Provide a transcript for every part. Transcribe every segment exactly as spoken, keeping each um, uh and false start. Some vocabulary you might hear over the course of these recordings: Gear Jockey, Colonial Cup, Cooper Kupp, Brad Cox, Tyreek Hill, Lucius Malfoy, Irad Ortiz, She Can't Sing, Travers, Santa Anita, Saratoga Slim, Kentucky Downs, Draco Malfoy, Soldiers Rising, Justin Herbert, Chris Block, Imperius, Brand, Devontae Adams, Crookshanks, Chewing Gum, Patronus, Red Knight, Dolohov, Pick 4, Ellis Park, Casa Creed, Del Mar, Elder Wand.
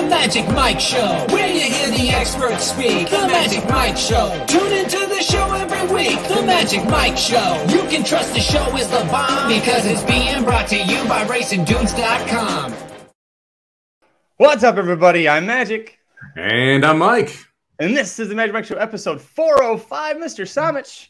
The Magic Mike Show, where you hear the experts speak. The Magic Mike Show. Tune into the show every week. The Magic Mike Show. You can trust the show is the bomb because it's being brought to you by Racing Dudes dot com. What's up, everybody? I'm Magic. And I'm Mike. And this is the Magic Mike Show, episode four oh five, Mister Samich.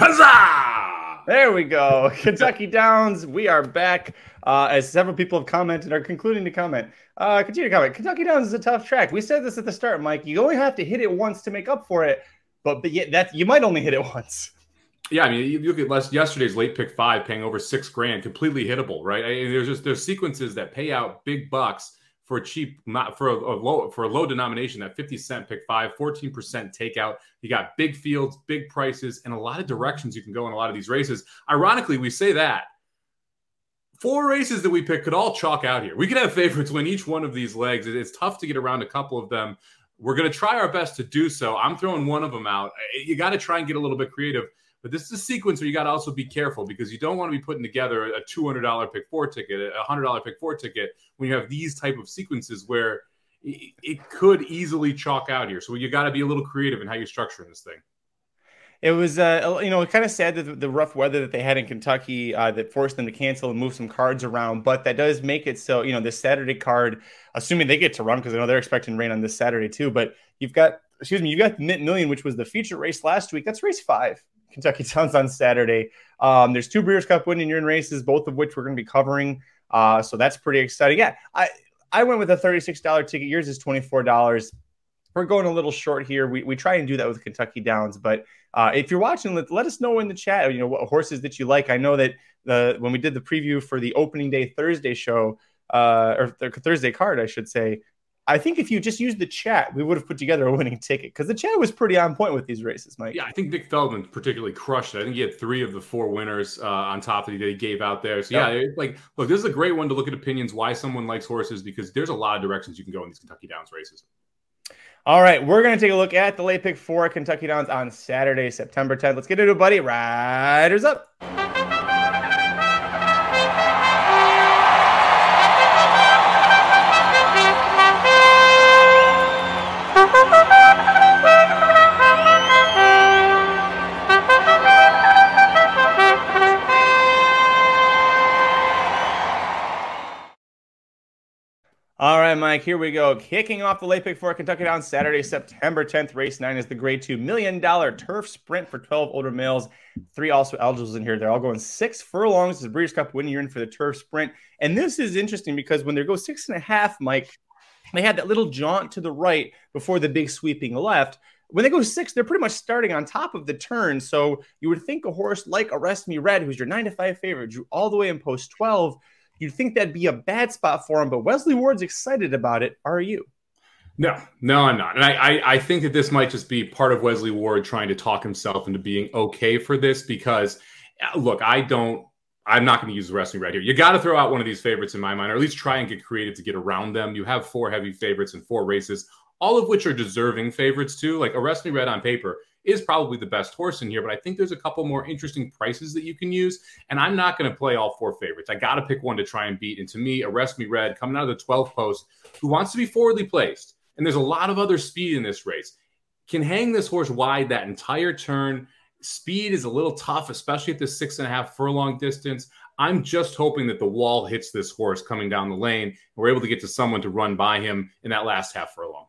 Huzzah! There we go. Kentucky Downs, we are back. Uh, as several people have commented, or concluding to comment, uh, continue to comment, Kentucky Downs is a tough track. We said this at the start, Mike. You only have to hit it once to make up for it, but, but yet that you might only hit it once. Yeah, I mean, you look at last, yesterday's late pick five paying over six grand, completely hittable, right? I mean, there's just there's sequences that pay out big bucks for cheap, not for a, a low for a low denomination. That fifty cent pick five, fourteen percent takeout. You got big fields, big prices, and a lot of directions you can go in a lot of these races. Ironically, we say that. Four races that we pick could all chalk out here. We could have favorites win each one of these legs. It's tough to get around a couple of them. We're going to try our best to do so. I'm throwing one of them out. You got to try and get a little bit creative. But this is a sequence where you got to also be careful because you don't want to be putting together a two hundred dollar pick four ticket, a one hundred dollar pick four ticket when you have these type of sequences where it could easily chalk out here. So you got to be a little creative in how you're structuring this thing. It was, uh, you know, kind of sad that the rough weather that they had in Kentucky uh, that forced them to cancel and move some cards around. But that does make it so, you know, this Saturday card, assuming they get to run, because I know they're expecting rain on this Saturday too. But you've got, excuse me, you've got the Mint Million, which was the feature race last week. That's race five, Kentucky Downs on Saturday. Um, there's two Breeders' Cup Win and Yearn races, both of which we're going to be covering. Uh, so that's pretty exciting. Yeah, I, I went with a thirty-six dollar ticket. Yours is twenty-four dollars. We're going a little short here. We we try and do that with Kentucky Downs, but uh, if you're watching, let, let us know in the chat, you know, what horses that you like. I know that the when we did the preview for the opening day Thursday show, uh, or th- Thursday card, I should say, I think if you just used the chat, we would have put together a winning ticket because the chat was pretty on point with these races, Mike. Yeah, I think Vic Feldman particularly crushed it. I think he had three of the four winners uh, on top that he gave out there. So, yeah, yeah it's like, look, this is a great one to look at opinions, why someone likes horses, because there's a lot of directions you can go in these Kentucky Downs races. All right, we're going to take a look at the late pick four at Kentucky Downs on Saturday, September tenth. Let's get into it, buddy. Riders up. All right, Mike, here we go. Kicking off the late pick for Kentucky Downs Saturday, September tenth. Race nine is the grade two million dollar turf sprint for twelve older males. Three also eligibles in here. They're all going six furlongs. This is Breeders' Cup Win Yearn for the turf sprint. And this is interesting because when they go six and a half, Mike, they had that little jaunt to the right before the big sweeping left. When they go six, they're pretty much starting on top of the turn. So you would think a horse like Arrest Me Red, who's your nine to five favorite, drew all the way in post twelve. You'd think that'd be a bad spot for him, but Wesley Ward's excited about it. Are you? No, no, I'm not. And I, I, I think that this might just be part of Wesley Ward trying to talk himself into being okay for this because, look, I don't, I'm not going to use the wrestling right here. You got to throw out one of these favorites in my mind, or at least try and get creative to get around them. You have four heavy favorites in four races, all of which are deserving favorites too. Like Arrest Me Red on paper is probably the best horse in here, but I think there's a couple more interesting prices that you can use, and I'm not going to play all four favorites. I got to pick one to try and beat, and to me, Arrest Me Red, coming out of the twelfth post, who wants to be forwardly placed, and there's a lot of other speed in this race, can hang this horse wide that entire turn. Speed is a little tough, especially at the six and a half furlong distance. I'm just hoping that the wall hits this horse coming down the lane, and we're able to get to someone to run by him in that last half furlong.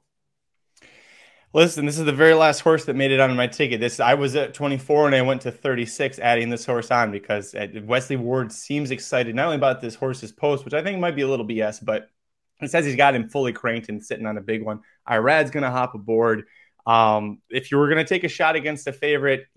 Listen, this is the very last horse that made it on my ticket. This I was at twenty-four and I went to thirty-six, adding this horse on because Wesley Ward seems excited not only about this horse's post, which I think might be a little B S, but it says he's got him fully cranked and sitting on a big one. Irad's going to hop aboard. Um, if you were going to take a shot against a favorite,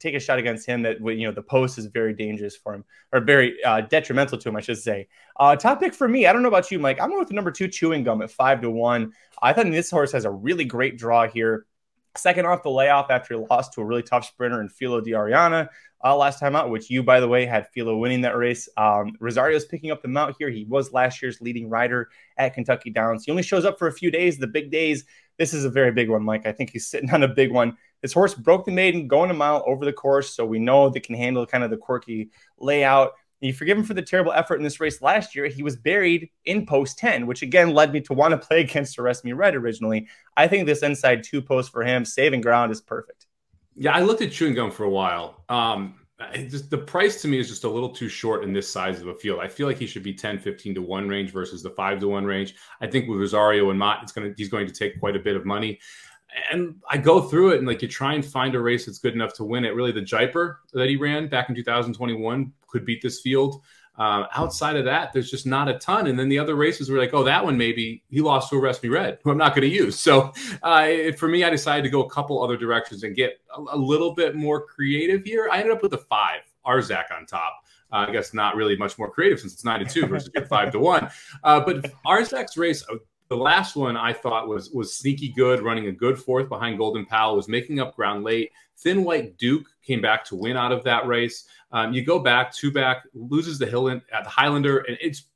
take a shot against him. That you know the post is very dangerous for him, or very uh, detrimental to him, I should say. Uh, top pick for me. I don't know about you, Mike. I'm going with the number two Chewing Gum at five to one. I think this horse has a really great draw here. Second off the layoff after he lost to a really tough sprinter in Filo D'Ariana uh, last time out, which you, by the way, had Filo winning that race. Um, Rosario's picking up the mount here. He was last year's leading rider at Kentucky Downs. He only shows up for a few days, the big days. This is a very big one, Mike. I think he's sitting on a big one. This horse broke the maiden, going a mile over the course, so we know they can handle kind of the quirky layout. You forgive him for the terrible effort in this race last year. He was buried in post ten, which again led me to want to play against Arrest Me Red originally. I think this inside two post for him, saving ground, is perfect. Yeah, I looked at Chewing Gum for a while. Um, just, the price to me is just a little too short in this size of a field. I feel like he should be ten, fifteen to one range versus the five to one range. I think with Rosario and Mott, it's gonna he's going to take quite a bit of money. And I go through it, and like you try and find a race that's good enough to win it. Really, the Jiper that he ran back in two thousand twenty-one could beat this field. Um, outside of that, there's just not a ton. And then the other races were like, oh, that one maybe he lost to Arrest Me Red, who I'm not going to use. So uh, it, for me, I decided to go a couple other directions and get a, a little bit more creative here. I ended up with a five, Arzak on top. Uh, I guess not really much more creative since it's nine to two versus five to one. Uh, but Arzak's race. The last one I thought was was sneaky good, running a good fourth behind Golden Pal, was making up ground late. Thin White Duke came back to win out of that race. Um, you go back, two back, loses the hill in, at the Highlander, and it's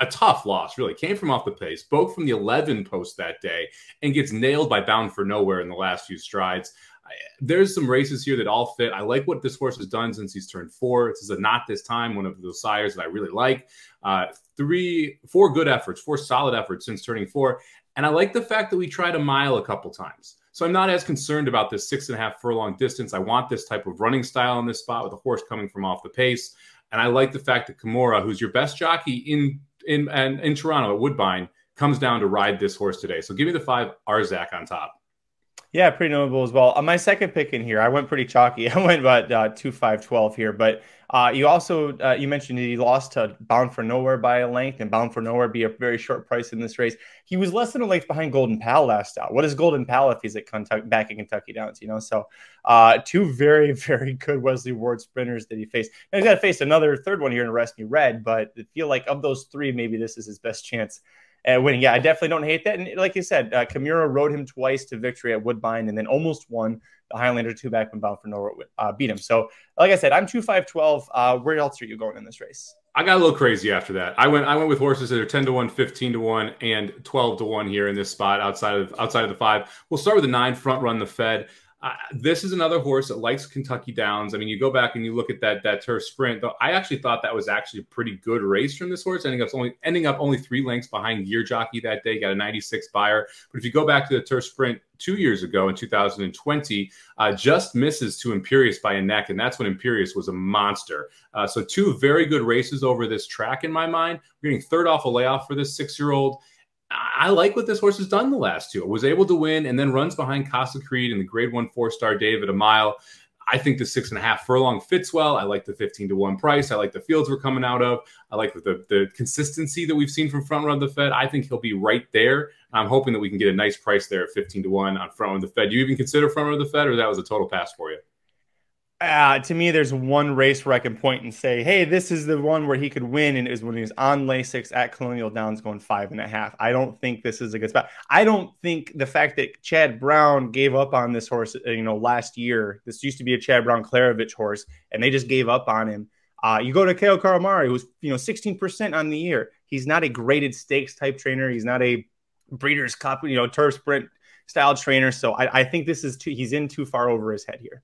a tough loss, really. Came from off the pace, broke from the eleven post that day, and gets nailed by Bound for Nowhere in the last few strides. I, there's some races here that all fit. I like what this horse has done since he's turned four. This is a Not This Time, one of those sires that I really like. Uh, three, four good efforts, four solid efforts since turning four. And I like the fact that we tried a mile a couple times. So I'm not as concerned about this six and a half furlong distance. I want this type of running style in this spot with a horse coming from off the pace. And I like the fact that Kimura, who's your best jockey in, in, in, in Toronto at Woodbine, comes down to ride this horse today. So give me the five, Arzak on top. Yeah, pretty notable as well. On my second pick in here, I went pretty chalky. I went about uh, two, five, twelve here. But uh, you also, uh, you mentioned that he lost to Bound for Nowhere by a length, and Bound for Nowhere be a very short price in this race. He was less than a length behind Golden Pal last out. What is Golden Pal if he's at Kentucky, back in Kentucky Downs, you know? So uh, two very, very good Wesley Ward sprinters that he faced. Now he's got to face another third one here in Arrest Me Red, but I feel like of those three, maybe this is his best chance at winning. Yeah, I definitely don't hate that. And like you said, uh, Kimura rode him twice to victory at Woodbine and then almost won the Highlander two back when Bound for Nowhere uh, beat him. So like I said, I'm two, five, twelve. Uh, where else are you going in this race? I got a little crazy after that. I went I went with horses that are ten to one, fifteen to one, and twelve to one here in this spot outside of outside of the five. We'll start with the nine, Front Run the Fed. Uh, this is another horse that likes Kentucky Downs. I mean, you go back and you look at that that turf sprint. Though I actually thought that was actually a pretty good race from this horse, ending up only ending up only three lengths behind Gear Jockey that day. Got a ninety-six buyer. But if you go back to the turf sprint two years ago in two thousand twenty, uh, just misses to Imperius by a neck, and that's when Imperius was a monster. Uh, so two very good races over this track in my mind. We're getting third off a layoff for this six-year-old. I like what this horse has done the last two. It was able to win and then runs behind Casa Creed and the grade one four-star David a mile. I think the six and a half furlong fits well. I like the fifteen to one price. I like the fields we're coming out of. I like the, the, the consistency that we've seen from Front Run the Fed. I think he'll be right there. I'm hoping that we can get a nice price there at fifteen to one on Front Run the Fed. Do you even consider Front Run the Fed, or that was a total pass for you? Uh, to me, there's one race where I can point and say, hey, this is the one where he could win. And it was when he was on Lasix at Colonial Downs going five and a half. I don't think this is a good spot. I don't think the fact that Chad Brown gave up on this horse, you know, last year, this used to be a Chad Brown Klarovich horse, and they just gave up on him. Uh, you go to Keo Karamari, who's, you know, sixteen percent on the year. He's not a graded stakes type trainer. He's not a Breeders' Cup, you know, turf sprint style trainer. So I, I think this is too, he's in too far over his head here.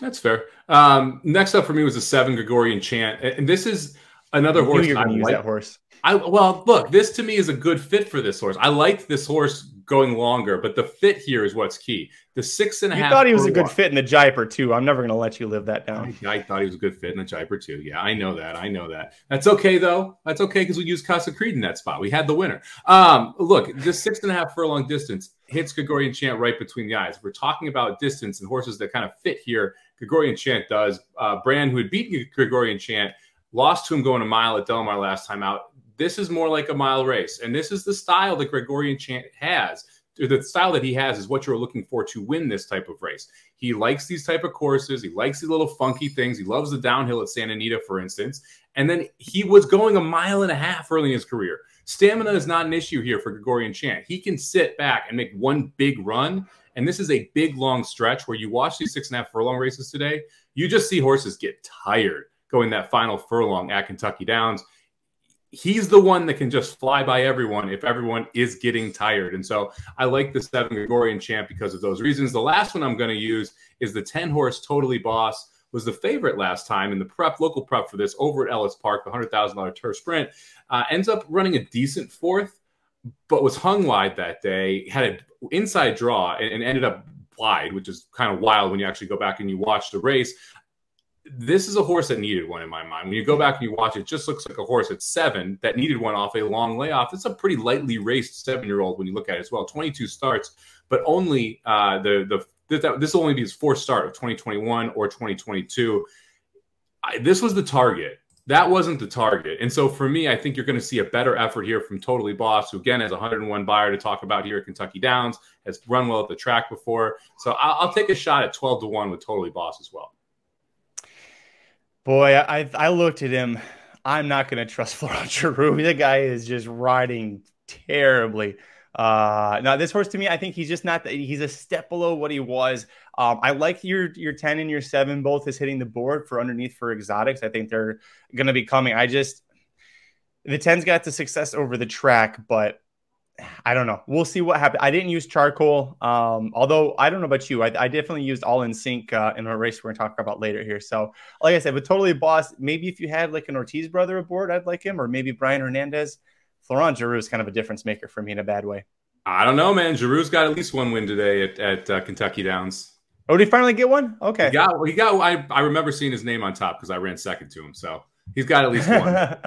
That's fair. Um, next up for me was the seven, Gregorian Chant. And this is another horse. I use that horse. I, well, look, this to me is a good fit for this horse. I liked this horse going longer, but the fit here is what's key. The six and a half. You thought he was a good fit in the Jiper, too. I'm never going to let you live that down. I, I thought he was a good fit in the Jiper, too. Yeah, I know that. I know that. That's okay, though. That's okay because we used Casa Creed in that spot. We had the winner. Um, look, this six and a half furlong distance hits Gregorian Chant right between the eyes. If we're talking about distance and horses that kind of fit here, Gregorian Chant does. Uh, Brand, who had beaten Gregorian Chant, lost to him going a mile at Del Mar last time out. This is more like a mile race. And this is the style that Gregorian Chant has. The style that he has is what you're looking for to win this type of race. He likes these type of courses. He likes these little funky things. He loves the downhill at Santa Anita, for instance. And then he was going a mile and a half early in his career. Stamina is not an issue here for Gregorian Chant. He can sit back and make one big run. And this is a big, long stretch where you watch these six and a half furlong races today. You just see horses get tired going that final furlong at Kentucky Downs. He's the one that can just fly by everyone if everyone is getting tired. And so I like the seven, Gregorian Chant, because of those reasons. The last one I'm going to use is the ten horse Totally Boss. was the favorite last time in the prep, local prep for this over at Ellis Park, the one hundred thousand dollars turf sprint, uh, ends up running a decent fourth, but was hung wide that day, had an inside draw and, and ended up wide, which is kind of wild when you actually go back and you watch the race. This is a horse that needed one in my mind. When you go back and you watch it, it just looks like a horse at seven that needed one off a long layoff. It's a pretty lightly raced seven-year-old when you look at it as well. twenty-two starts, but only uh, the the this will only be his fourth start of twenty twenty-one or twenty twenty-two. I, this was the target. That wasn't the target. And so for me, I think you're going to see a better effort here from Totally Boss, who, again, has one hundred one buyer to talk about here at Kentucky Downs, has run well at the track before. So I'll, I'll take a shot at twelve to one with Totally Boss as well. Boy, I I looked at him. I'm not going to trust Florent Geroux. The guy is just riding terribly. Uh, now, this horse, to me, I think he's just not – he's a step below what he was. Um, I like your your ten and your seven both is hitting the board for underneath for exotics. I think they're going to be coming. I just – the ten's got the success over the track, but I don't know. We'll see what happens. I didn't use charcoal, um, although I don't know about you. I, I definitely used All In Sync uh, in a race we're going to talk about later here. So, like I said, but Totally Boss, maybe if you had like an Ortiz brother aboard, I'd like him, or maybe Brian Hernandez. Florent Geroux is kind of a difference maker for me in a bad way. I don't know, man. Giroux's got at least one win today at, at uh, Kentucky Downs. Oh, did he finally get one? Okay. He got, he got, I, I remember seeing his name on top because I ran second to him. So he's got at least one.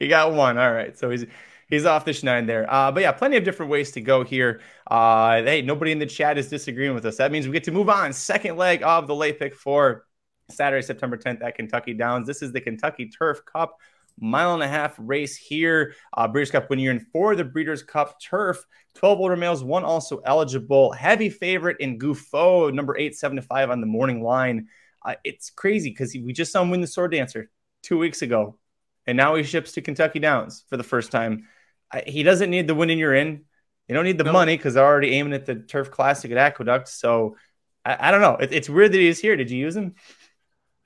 He got one. All right. So he's he's off the schneid there. Uh, but, yeah, plenty of different ways to go here. Uh, hey, nobody in the chat is disagreeing with us. That means we get to move on. Second leg of the late pick for Saturday, September tenth at Kentucky Downs. This is the Kentucky Turf Cup. Mile and a half race here. Uh, Breeders' Cup winner in for the Breeders' Cup turf. twelve older males, one also eligible. Heavy favorite in Gufo, number eight, seven to five on the morning line. Uh, it's crazy because we just saw him win the Sword Dancer two weeks ago, and now he ships to Kentucky Downs for the first time. I, he doesn't need the win and you're in. You don't need the no. money because they're already aiming at the Turf Classic at Aqueduct. So I, I don't know. It, it's weird that he's here. Did you use him?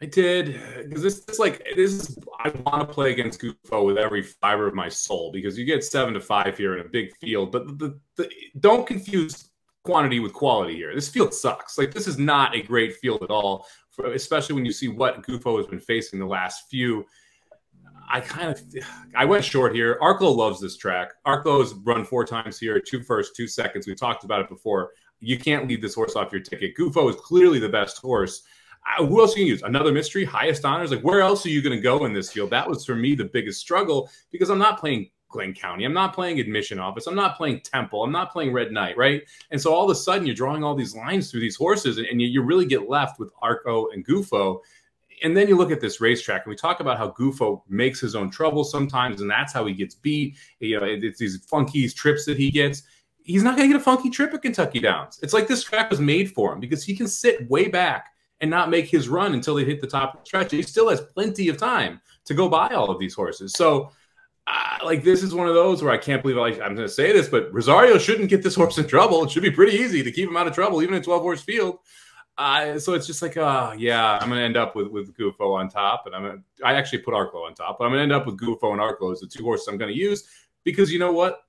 I did, because this is like this is I want to play against Gufo with every fiber of my soul, because you get seven to five here in a big field, but the, the, don't confuse quantity with quality here. This field sucks. Like, this is not a great field at all, for, especially when you see what Gufo has been facing the last few. I kind of I went short here. Arklow loves this track. Arklow's run four times here, two first, two seconds. We talked about it before. You can't leave this horse off your ticket. Gufo is clearly the best horse. Uh, who else can you use? Another mystery? Highest Honors? Like, where else are you going to go in this field? That was, for me, the biggest struggle, because I'm not playing Glen County. I'm not playing Admission Office. I'm not playing Temple. I'm not playing Red Knight, right? And so all of a sudden, you're drawing all these lines through these horses, and, and you, you really get left with Arco and Gufo. And then you look at this racetrack, and we talk about how Gufo makes his own trouble sometimes, and that's how he gets beat. You know, it's these funky trips that he gets. He's not going to get a funky trip at Kentucky Downs. It's like this track was made for him, because he can sit way back and not make his run until they hit the top of the stretch. He still has plenty of time to go by all of these horses. So, uh, like, this is one of those where I can't believe I, like, I'm going to say this, but Rosario shouldn't get this horse in trouble. It should be pretty easy to keep him out of trouble, even in twelve-horse field. Uh, so it's just like, uh, yeah, I'm going to end up with, with Gufo on top. And I'm gonna, I actually put Arklow on top, but I'm going to end up with Gufo and Arklow as the two horses I'm going to use, because you know what?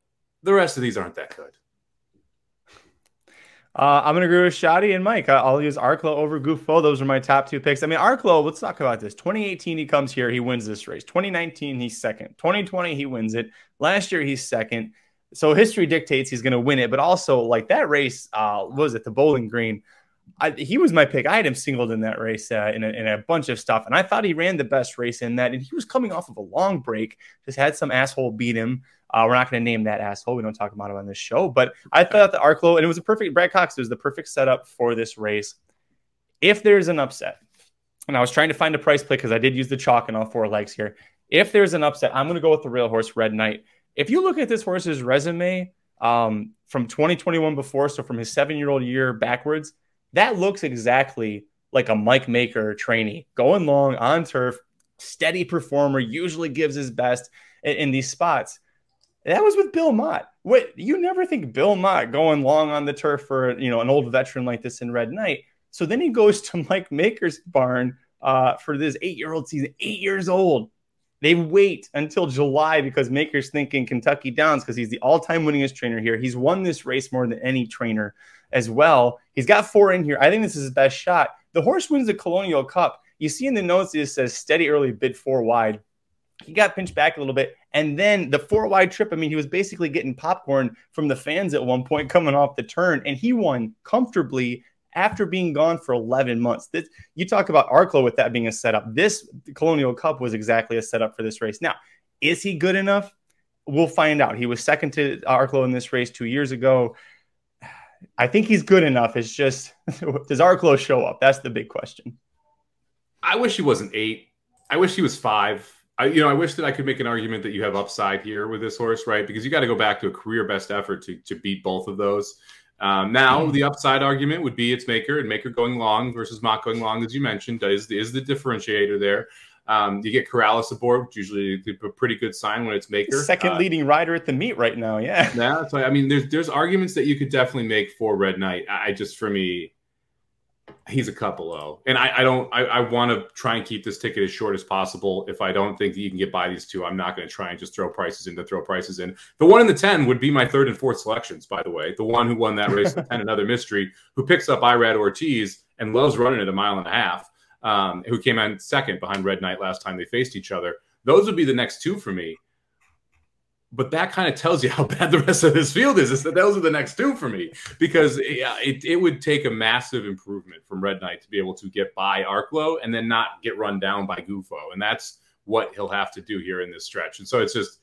The rest of these aren't that good. Uh, I'm going to agree with Shadi and Mike. I'll use Arklow over Gufo. Those are my top two picks. I mean, Arklow, let's talk about this. twenty eighteen, he comes here. He wins this race. twenty nineteen, he's second. twenty twenty, he wins it. Last year, he's second. So history dictates he's going to win it. But also, like, that race, uh, what was it, the Bowling Green? I, he was my pick. I had him singled in that race uh, in, a, in a bunch of stuff. And I thought he ran the best race in that. And he was coming off of a long break. Just had some asshole beat him. Uh, we're not going to name that asshole. We don't talk about him on this show. But I thought the Arklow, and it was a perfect, Brad Cox, it was the perfect setup for this race. If there's an upset, and I was trying to find a price play because I did use the chalk in all four legs here. If there's an upset, I'm going to go with the real horse, Red Knight. If you look at this horse's resume um, from twenty twenty-one before, so from his seven-year-old year backwards, that looks exactly like a Mike Maker trainee. Going long on turf, steady performer, usually gives his best in, in these spots. That was with Bill Mott. What, you never think Bill Mott going long on the turf for, you know, an old veteran like this in Red Knight. So then he goes to Mike Maker's barn uh, for this eight-year-old season. Eight years old. They wait until July because Maker's thinking Kentucky Downs because he's the all-time winningest trainer here. He's won this race more than any trainer as well. He's got four in here. I think this is his best shot. The horse wins the Colonial Cup. You see in the notes, it says steady early, bid four wide. He got pinched back a little bit. And then the four wide trip, I mean, he was basically getting popcorn from the fans at one point coming off the turn. And he won comfortably after being gone for eleven months. This, you talk about Arklow with that being a setup. This Colonial Cup was exactly a setup for this race. Now, is he good enough? We'll find out. He was second to Arklow in this race two years ago. I think he's good enough. It's just, does Arklow show up? That's the big question. I wish he wasn't eight. I wish he was five. I, you know, I wish that I could make an argument that you have upside here with this horse, right? Because you got to go back to a career best effort to to beat both of those. Um, now, the upside argument would be its maker, and maker going long versus Mott going long, as you mentioned, is, is the differentiator there. Um, you get Corrales aboard, which usually a pretty good sign when it's maker. Second uh, leading rider at the meet right now, yeah. Yeah, so I mean, there's there's arguments that you could definitely make for Red Knight. I just, for me, he's a cup below, and I, I don't. I, I want to try and keep this ticket as short as possible. If I don't think that you can get by these two, I'm not going to try and just throw prices in to throw prices in. The one in the ten would be my third and fourth selections, by the way. The one who won that race, the ten, Another Mystery, who picks up Irad Ortiz and loves running at a mile and a half. Um, who came in second behind Red Knight last time they faced each other. Those would be the next two for me. But that kind of tells you how bad the rest of this field is. Is that those are the next two for me. Because it, it, it would take a massive improvement from Red Knight to be able to get by Arklow and then not get run down by Gufo. And that's what he'll have to do here in this stretch. And so it's just,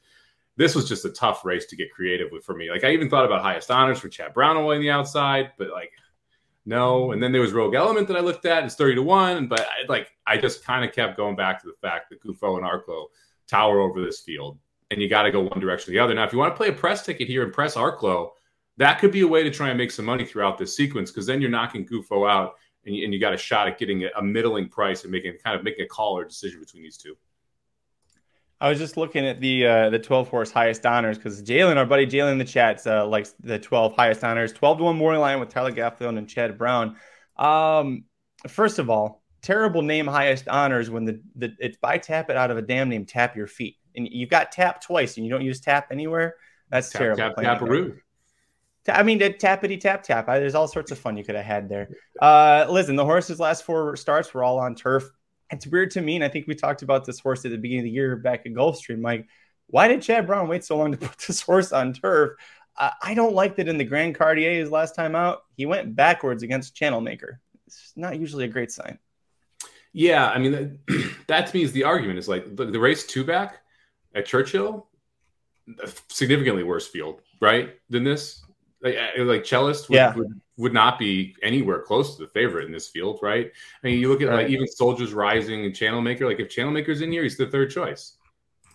this was just a tough race to get creative with for me. Like, I even thought about Highest Honors for Chad Brown away on the outside, but like, no. And then there was Rogue Element that I looked at. It's thirty to one. But I, like, I just kind of kept going back to the fact that Gufo and Arklow tower over this field. And you got to go one direction or the other. Now, if you want to play a press ticket here and press Arklow, that could be a way to try and make some money throughout this sequence, because then you're knocking Gufo out and you, and you got a shot at getting a, a middling price and making kind of making a call or decision between these two. I was just looking at the uh, the twelve horse Highest Honors, because Jalen, our buddy Jalen in the chat, uh, likes the twelve Highest Honors. twelve to one morning line with Tyler Gafffield and Chad Brown. Um, first of all, terrible name Highest Honors when the, the it's by Tap It out of a damn name Tap Your Feet. And you've got Tap twice and you don't use Tap anywhere. That's tap, terrible. Tap, tap, Taparoo. I mean, tappity tap tap. I, there's all sorts of fun you could have had there. Uh, listen, the horse's last four starts were all on turf. It's weird to me, and I think we talked about this horse at the beginning of the year back at Gulfstream. Like, why did Chad Brown wait so long to put this horse on turf? Uh, I don't like that in the Grand Cartier his last time out. He went backwards against Channel Maker. It's not usually a great sign. Yeah, I mean, that, that to me is the argument. Is like the, the race two back at Churchill, significantly worse field, right, than this. Like, like Cellist would, yeah. would, would not be anywhere close to the favorite in this field, right? I mean, you look at right. like even Soldiers Rising and Channel Maker. Like, if Channel Maker's in here, he's the third choice,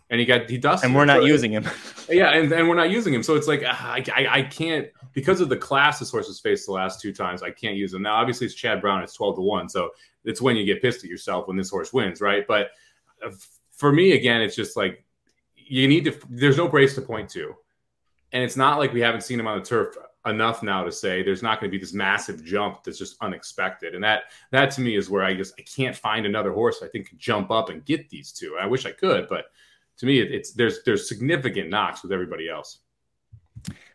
and he got he dusted. And we're not so, using him. yeah, and, and we're not using him. So it's like I, I I can't, because of the class this horse has faced the last two times. I can't use him now. Obviously, it's Chad Brown. It's twelve to one. So it's when you get pissed at yourself when this horse wins, right? But for me, again, it's just like you need to. There's no brace to point to. And it's not like we haven't seen him on the turf enough now to say there's not going to be this massive jump that's just unexpected. And that, that to me is where I just I can't find another horse I think could jump up and get these two. I wish I could, but to me it, it's there's there's significant knocks with everybody else.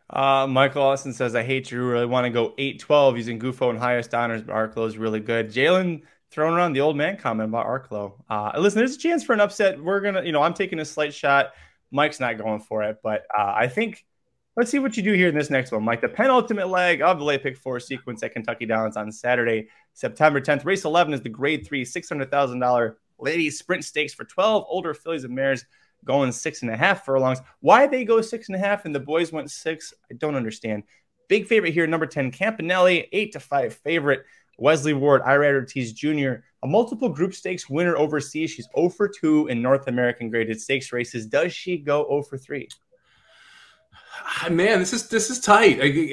Uh, Michael Austin says, I hate you. Really want to go eight twelve using Gufo and Highest Honors, but Arklow's really good. Jalen throwing around the old man comment about Arklow. Uh, listen, there's a chance for an upset. We're gonna, you know, I'm taking a slight shot. Mike's not going for it, but uh, I think. Let's see what you do here in this next one, Mike. The penultimate leg of the late pick four sequence at Kentucky Downs on Saturday, September tenth. Race eleven is the grade three, six hundred thousand dollars ladies sprint stakes for twelve older fillies and mares going six and a half furlongs. Why they go six and a half and the boys went six, I don't understand. Big favorite here, number ten, Campanelli, eight to five favorite. Wesley Ward, Irad Ortiz Junior, a multiple group stakes winner overseas. She's zero for two in North American graded stakes races. Does she go zero for three? Man, this is this is tight. I,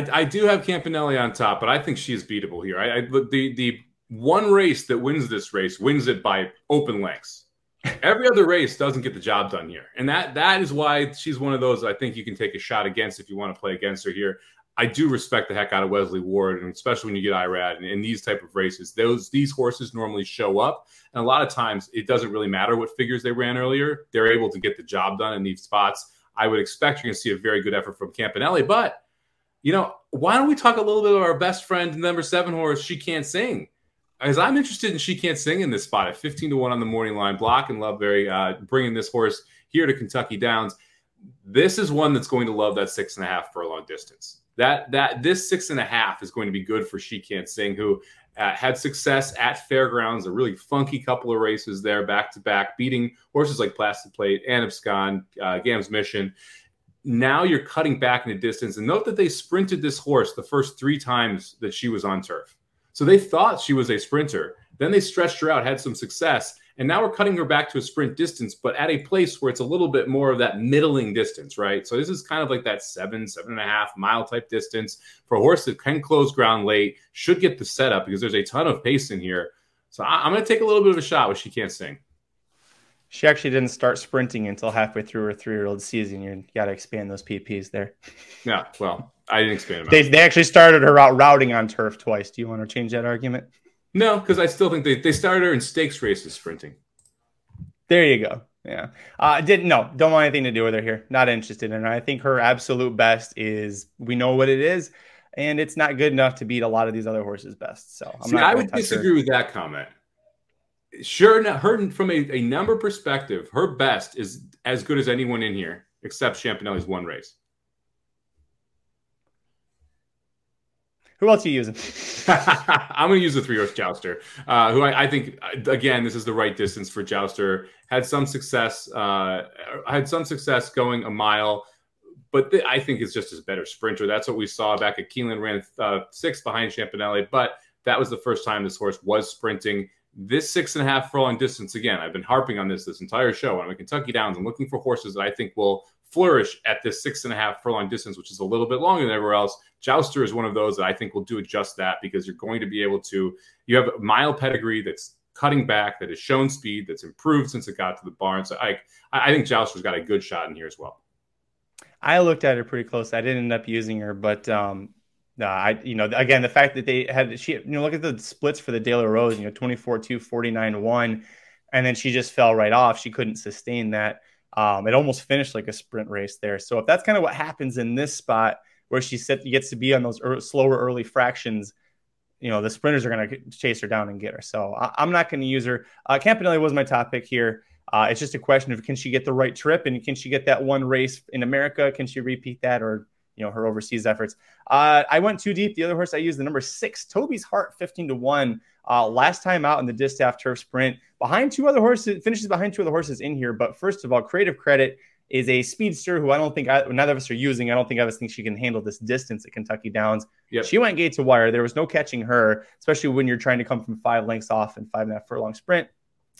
I I do have Campanelli on top, but I think she is beatable here. I, I the the one race that wins this race wins it by open lengths. Every other race doesn't get the job done here, and that that is why she's one of those I think you can take a shot against if you want to play against her here. I do respect the heck out of Wesley Ward, and especially when you get Irad and in these type of races, those these horses normally show up, and a lot of times it doesn't really matter what figures they ran earlier; they're able to get the job done in these spots. I would expect you're going to see a very good effort from Campanelli. But, you know, why don't we talk a little bit about our best friend, number seven horse, She Can't Sing? as I'm interested in She Can't Sing in this spot at fifteen to one on the morning line. Block and Loveberry uh, bringing this horse here to Kentucky Downs. This is one that's going to love that six and a half furlong distance. That that this six and a half is going to be good for She Can't Sing, who uh, had success at Fairgrounds, a really funky couple of races there, back to back, beating horses like Plastic Plate, Anabscon, uh, Gam's Mission. Now you're cutting back in the distance, and note that they sprinted this horse the first three times that she was on turf. So they thought she was a sprinter. Then they stretched her out, had some success, and now we're cutting her back to a sprint distance, but at a place where it's a little bit more of that middling distance, right? So this is kind of like that seven, seven and a half mile type distance for a horse that can close ground late, should get the setup because there's a ton of pace in here. So I'm going to take a little bit of a shot with She Can't Sing. She actually didn't start sprinting until halfway through her three-year-old season. You got to expand those P Ps there. Yeah, well, I didn't expand them. They, they actually started her out routing on turf twice. Do you want to change that argument? No, because I still think they, they started her in stakes races sprinting. There you go. Yeah. I uh, didn't know. Don't want anything to do with her here. Not interested in her. I think her absolute best is, we know what it is, and it's not good enough to beat a lot of these other horses' best. So I'm See, not I would disagree her. with that comment. Sure, her from a, a number perspective, her best is as good as anyone in here, except Champanelli's one race. Who else are you using? I'm going to use the three-horse Jouster, uh, who I, I think, again, this is the right distance for Jouster. Had some success, uh, had some success going a mile, but th- I think it's just a better sprinter. That's what we saw back at Keeneland, ran uh, six behind Campanelli, but that was the first time this horse was sprinting. This six and a half furlong distance, again, I've been harping on this this entire show. I'm at Kentucky Downs. I'm looking for horses that I think will flourish at this six and a half furlong distance, which is a little bit longer than everywhere else. Jouster is one of those that I think will do just that, because you're going to be able to, you have a mile pedigree that's cutting back, that has shown speed, that's improved since it got to the barn. So I, I think Jouster's got a good shot in here as well. I looked at her pretty close. I didn't end up using her, but, um, Uh, I, you know, again, the fact that they had, she, you know, look at the splits for the De La Rose, you know, twenty-four two, forty-nine one, and then she just fell right off. She couldn't sustain that. Um, it almost finished like a sprint race there. So if that's kind of what happens in this spot where she set, gets to be on those er, slower early fractions, you know, the sprinters are going to chase her down and get her. So I, I'm not going to use her. Uh, Campanelli was my top pick here. Uh, it's just a question of, can she get the right trip, and can she get that one race in America? Can she repeat that, or you know, her overseas efforts? Uh, I went too deep. The other horse I used, the number six, Toby's Heart, fifteen to one. Uh, last time out in the Distaff Turf Sprint, behind two other horses, finishes behind two other horses in here. But first of all, Creative Credit is a speedster who I don't think I, neither of us are using. I don't think I was thinking she can handle this distance at Kentucky Downs. Yep. She went gate to wire. There was no catching her, especially when you're trying to come from five lengths off and five and a half furlong sprint.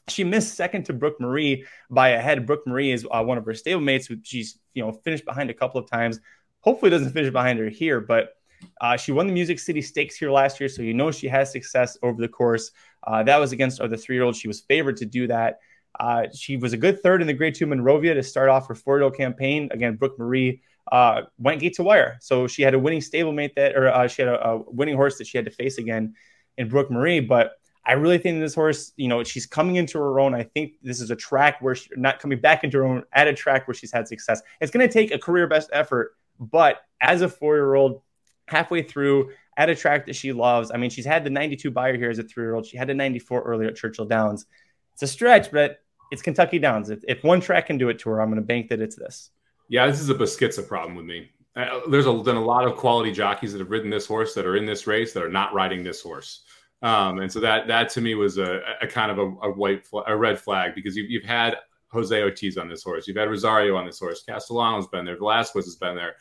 She missed second to Brooke Marie by a head. Brooke Marie is uh, one of her stablemates, who she's, you know, finished behind a couple of times. Hopefully it doesn't finish behind her here, but uh, she won the Music City Stakes here last year, so you know she has success over the course. Uh, that was against the three-year-old. She was favored to do that. Uh, she was a good third in the Grade two Monrovia to start off her four-year-old campaign. Again, Brooke Marie uh, went gate to wire, so she had a winning stablemate that, or uh, she had a, a winning horse that she had to face again in Brooke Marie. But I really think this horse, you know, she's coming into her own. I think this is a track where she's not coming back into her own at a track where she's had success. It's going to take a career best effort. But as a four-year-old, halfway through, at a track that she loves, I mean, she's had the ninety-two buyer here as a three-year-old. She had a ninety-four earlier at Churchill Downs. It's a stretch, but it's Kentucky Downs. If, if one track can do it to her, I'm going to bank that it's this. Yeah, this is a Biskitza problem with me. Uh, there's a, been a lot of quality jockeys that have ridden this horse that are in this race that are not riding this horse. Um, and so that that to me was a, a kind of a, a white flag, a red flag, because you've, you've had – Jose Ortiz on this horse. You've had Rosario on this horse. Castellano's been there. Velasquez has been there.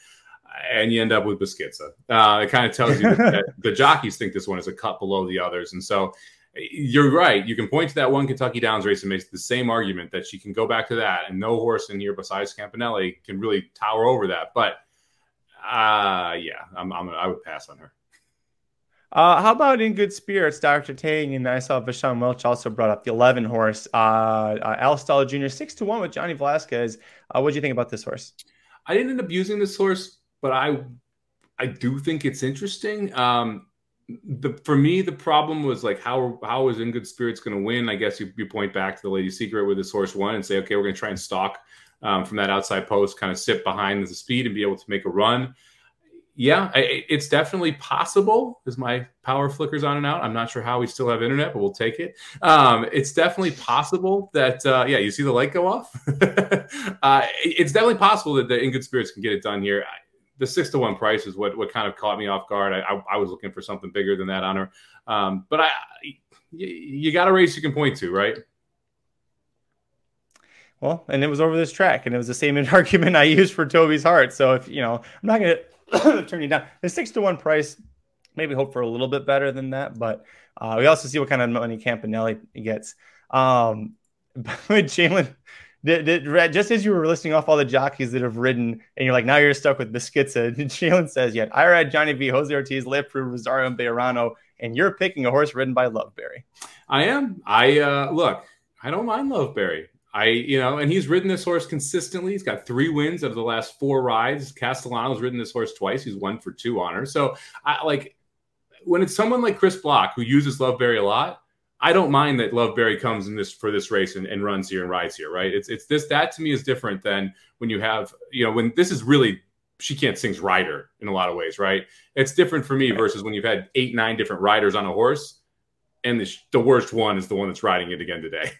And you end up with Biskitza. Uh, it kind of tells you that, that the jockeys think this one is a cut below the others. And so you're right. You can point to that one Kentucky Downs race and make the same argument that she can go back to that. And no horse in here besides Campanelli can really tower over that. But, uh, yeah, I'm, I'm, I would pass on her. Uh, how about In Good Spirits, Doctor Tang? And I saw Vashawn Welch also brought up the eleven horse, uh, uh, Al Stoller Junior, six to one with Johnny Velasquez. Uh, what do you think about this horse? I didn't end up using this horse, but I I do think it's interesting. Um, the, for me, the problem was, like, how how is In Good Spirits going to win? I guess you, you point back to the Lady Secret with this horse won and say, okay, we're going to try and stalk um, from that outside post, kind of sit behind the speed and be able to make a run. yeah, I, it's definitely possible, because my power flickers on and out. I'm not sure how we still have internet, but we'll take it. Um, it's definitely possible that, uh, yeah, you see the light go off. uh, it's definitely possible that the In Good Spirits can get it done here. The six to one price is what, what kind of caught me off guard. I, I, I was looking for something bigger than that on her. Um, but I, you, you got a race you can point to, right? Well, and it was over this track, and it was the same argument I used for Toby's Heart. So if, you know, I'm not going to turn you down. The six to one price, maybe hope for a little bit better than that. But uh, we also see what kind of money Campanelli gets. Um, Jalen, did, did, just as you were listing off all the jockeys that have ridden, and you're like, now you're stuck with Biskitza. Jalen says, yet yeah, Irad, Johnny V, Jose Ortiz, Leopru, Rosario, and Beirano, and you're picking a horse ridden by Loveberry. I am. I uh, look, I don't mind Loveberry. I, you know, and he's ridden this horse consistently. He's got three wins of the last four rides. Castellano's ridden this horse twice. He's won for two on her. So, I like when it's someone like Chris Block who uses Loveberry a lot. I don't mind that Loveberry comes in this for this race and, and runs here and rides here, right? It's it's this that to me is different than when you have, you know, when this is really She Can't Sing's rider in a lot of ways, right? It's different for me versus when you've had eight, nine different riders on a horse, and the, the worst one is the one that's riding it again today.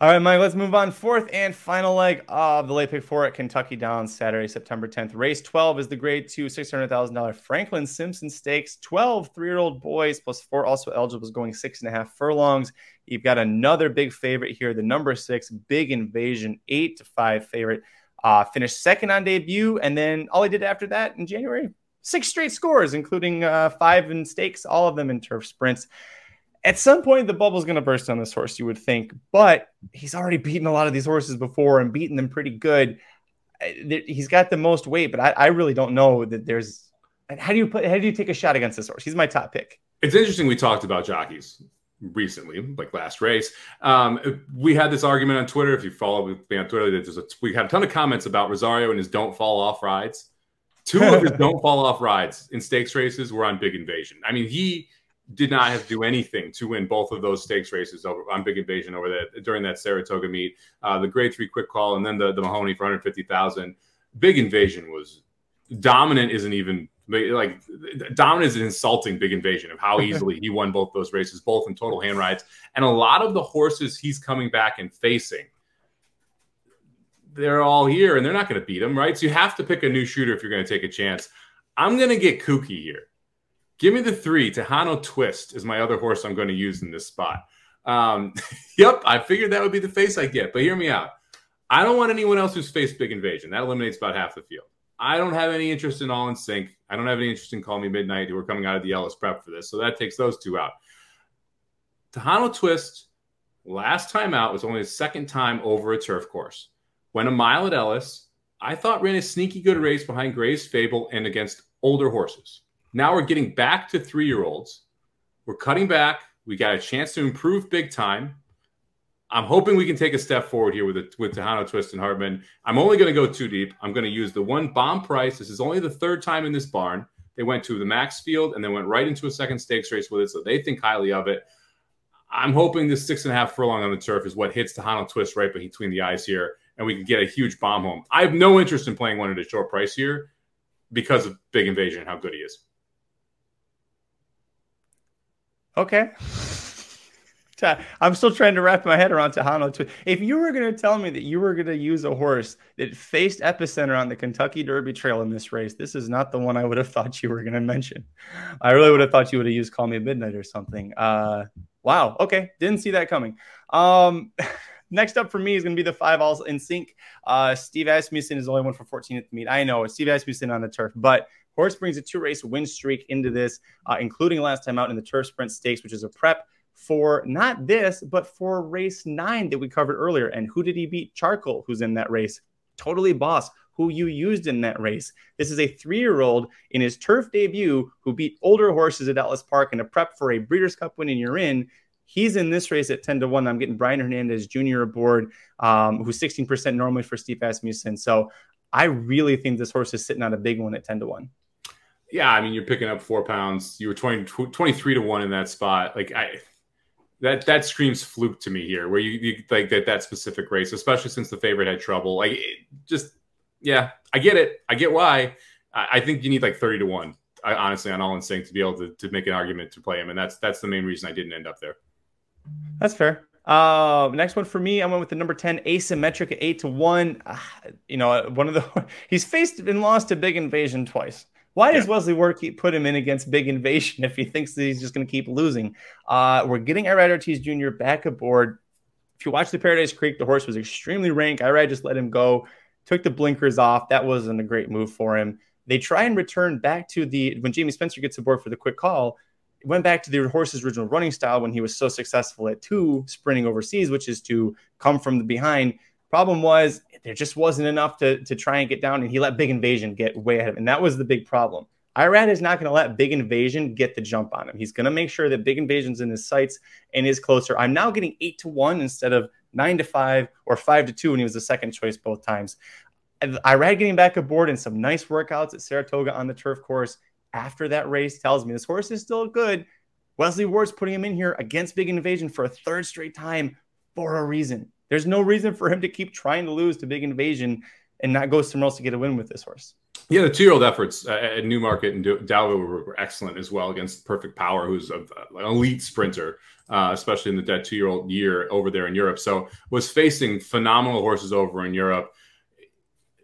All right, Mike, let's move on. Fourth and final leg of the late pick four at Kentucky Downs, Saturday, September tenth. Race twelve is the grade two, six hundred thousand dollars Franklin Simpson Stakes. twelve three-year-old boys plus four also eligibles going six and a half furlongs. You've got another big favorite here, the number six, Big Invasion, eight to five favorite. Uh, finished second on debut, and then all he did after that in January, six straight scores, including uh, five in stakes, all of them in turf sprints. At some point, the bubble's going to burst on this horse, you would think, but he's already beaten a lot of these horses before and beaten them pretty good. He's got the most weight, but I, I really don't know that there's. How do you put? How do you take a shot against this horse? He's my top pick. It's interesting. We talked about jockeys recently, like last race. Um, we had this argument on Twitter. If you follow me on Twitter, there's a, we had a ton of comments about Rosario and his don't fall off rides. Two of his don't fall off rides in stakes races were on Big Invasion. I mean, he did not have to do anything to win both of those stakes races over, on Big Invasion over that during that Saratoga meet, uh, the grade three quick call, and then the, the Mahoney for one hundred fifty thousand. Big Invasion was dominant. Isn't even like dominant is an insulting Big Invasion of how easily he won both those races, both in total hand rides. And a lot of the horses he's coming back and facing, they're all here and they're not going to beat him. Right. So you have to pick a new shooter if you're going to take a chance. I'm going to get kooky here. Give me the three. Tejano Twist is my other horse I'm going to use in this spot. Um, yep, I figured that would be the face I get. But hear me out. I don't want anyone else who's faced Big Invasion. That eliminates about half the field. I don't have any interest in All In Sync. I don't have any interest in Call Me Midnight, who are coming out of the Ellis prep for this. So that takes those two out. Tejano Twist, last time out, was only his second time over a turf course. Went a mile at Ellis. I thought ran a sneaky good race behind Gray's Fable and against older horses. Now we're getting back to three-year-olds. We're cutting back. We got a chance to improve big time. I'm hoping we can take a step forward here with a, with Tejano Twist and Hartman. I'm only going to go too deep. I'm going to use the one bomb price. This is only the third time in this barn. They went to the Max Field and then went right into a second stakes race with it, so they think highly of it. I'm hoping this six and a half furlong on the turf is what hits Tejano Twist right between the eyes here, and we can get a huge bomb home. I have no interest in playing one at a short price here because of Big Invasion and how good he is. Okay. I'm still trying to wrap my head around Tejano Twist. If you were going to tell me that you were going to use a horse that faced Epicenter on the Kentucky Derby Trail in this race, this is not the one I would have thought you were going to mention. I really would have thought you would have used Call Me Midnight or something. Uh, wow. Okay. Didn't see that coming. Um, next up for me is going to be the five All In Sync. Uh, Steve Asmussen is the only one for fourteen at the meet. I know it's Steve Asmussen on the turf, but horse brings a two-race win streak into this, uh, including last time out in the turf sprint stakes, which is a prep for not this, but for race nine that we covered earlier. And who did he beat? Charcoal, who's in that race. Totally Boss, who you used in that race. This is a three-year-old in his turf debut who beat older horses at Atlas Park in a prep for a Breeders' Cup win, and you're in. He's in this race at ten to one. I'm getting Brian Hernandez Junior aboard, um, who's sixteen percent normally for Steve Asmussen. So I really think this horse is sitting on a big one at ten to one. Yeah, I mean, you're picking up four pounds. You were twenty, twenty-three to one in that spot. Like I, that that screams fluke to me here, where you, you like that that specific race, especially since the favorite had trouble. Like, it just yeah, I get it, I get why. I think you need like thirty to one, I, honestly, on All In Sync to be able to, to make an argument to play him. And that's that's the main reason I didn't end up there. That's fair. Uh, next one for me, I went with the number ten, Asymmetric at eight to one. Uh, you know, one of the he's faced and lost to Big Invasion twice. Why yeah. does Wesley Ward keep put him in against Big Invasion if he thinks that he's just going to keep losing? Uh, we're getting Irad Ortiz Junior back aboard. If you watch the Paradise Creek, the horse was extremely rank. Irad just let him go, took the blinkers off. That wasn't a great move for him. They try and return back to the, when Jamie Spencer gets aboard for the quick call, it went back to the horse's original running style when he was so successful at two sprinting overseas, which is to come from the behind. Problem was, there just wasn't enough to, to try and get down, and he let Big Invasion get way ahead of him. And that was the big problem. Irad is not going to let Big Invasion get the jump on him. He's going to make sure that Big Invasion's in his sights and is closer. I'm now getting eight to one instead of nine to five or five to two when he was the second choice both times. Irad getting back aboard in some nice workouts at Saratoga on the turf course after that race tells me this horse is still good. Wesley Ward's putting him in here against Big Invasion for a third straight time for a reason. There's no reason for him to keep trying to lose to Big Invasion and not go somewhere else to get a win with this horse. Yeah, the two-year-old efforts at Newmarket and Dalville were excellent as well against Perfect Power, who's an elite sprinter, uh, especially in the dead two-year-old year over there in Europe. So was facing phenomenal horses over in Europe.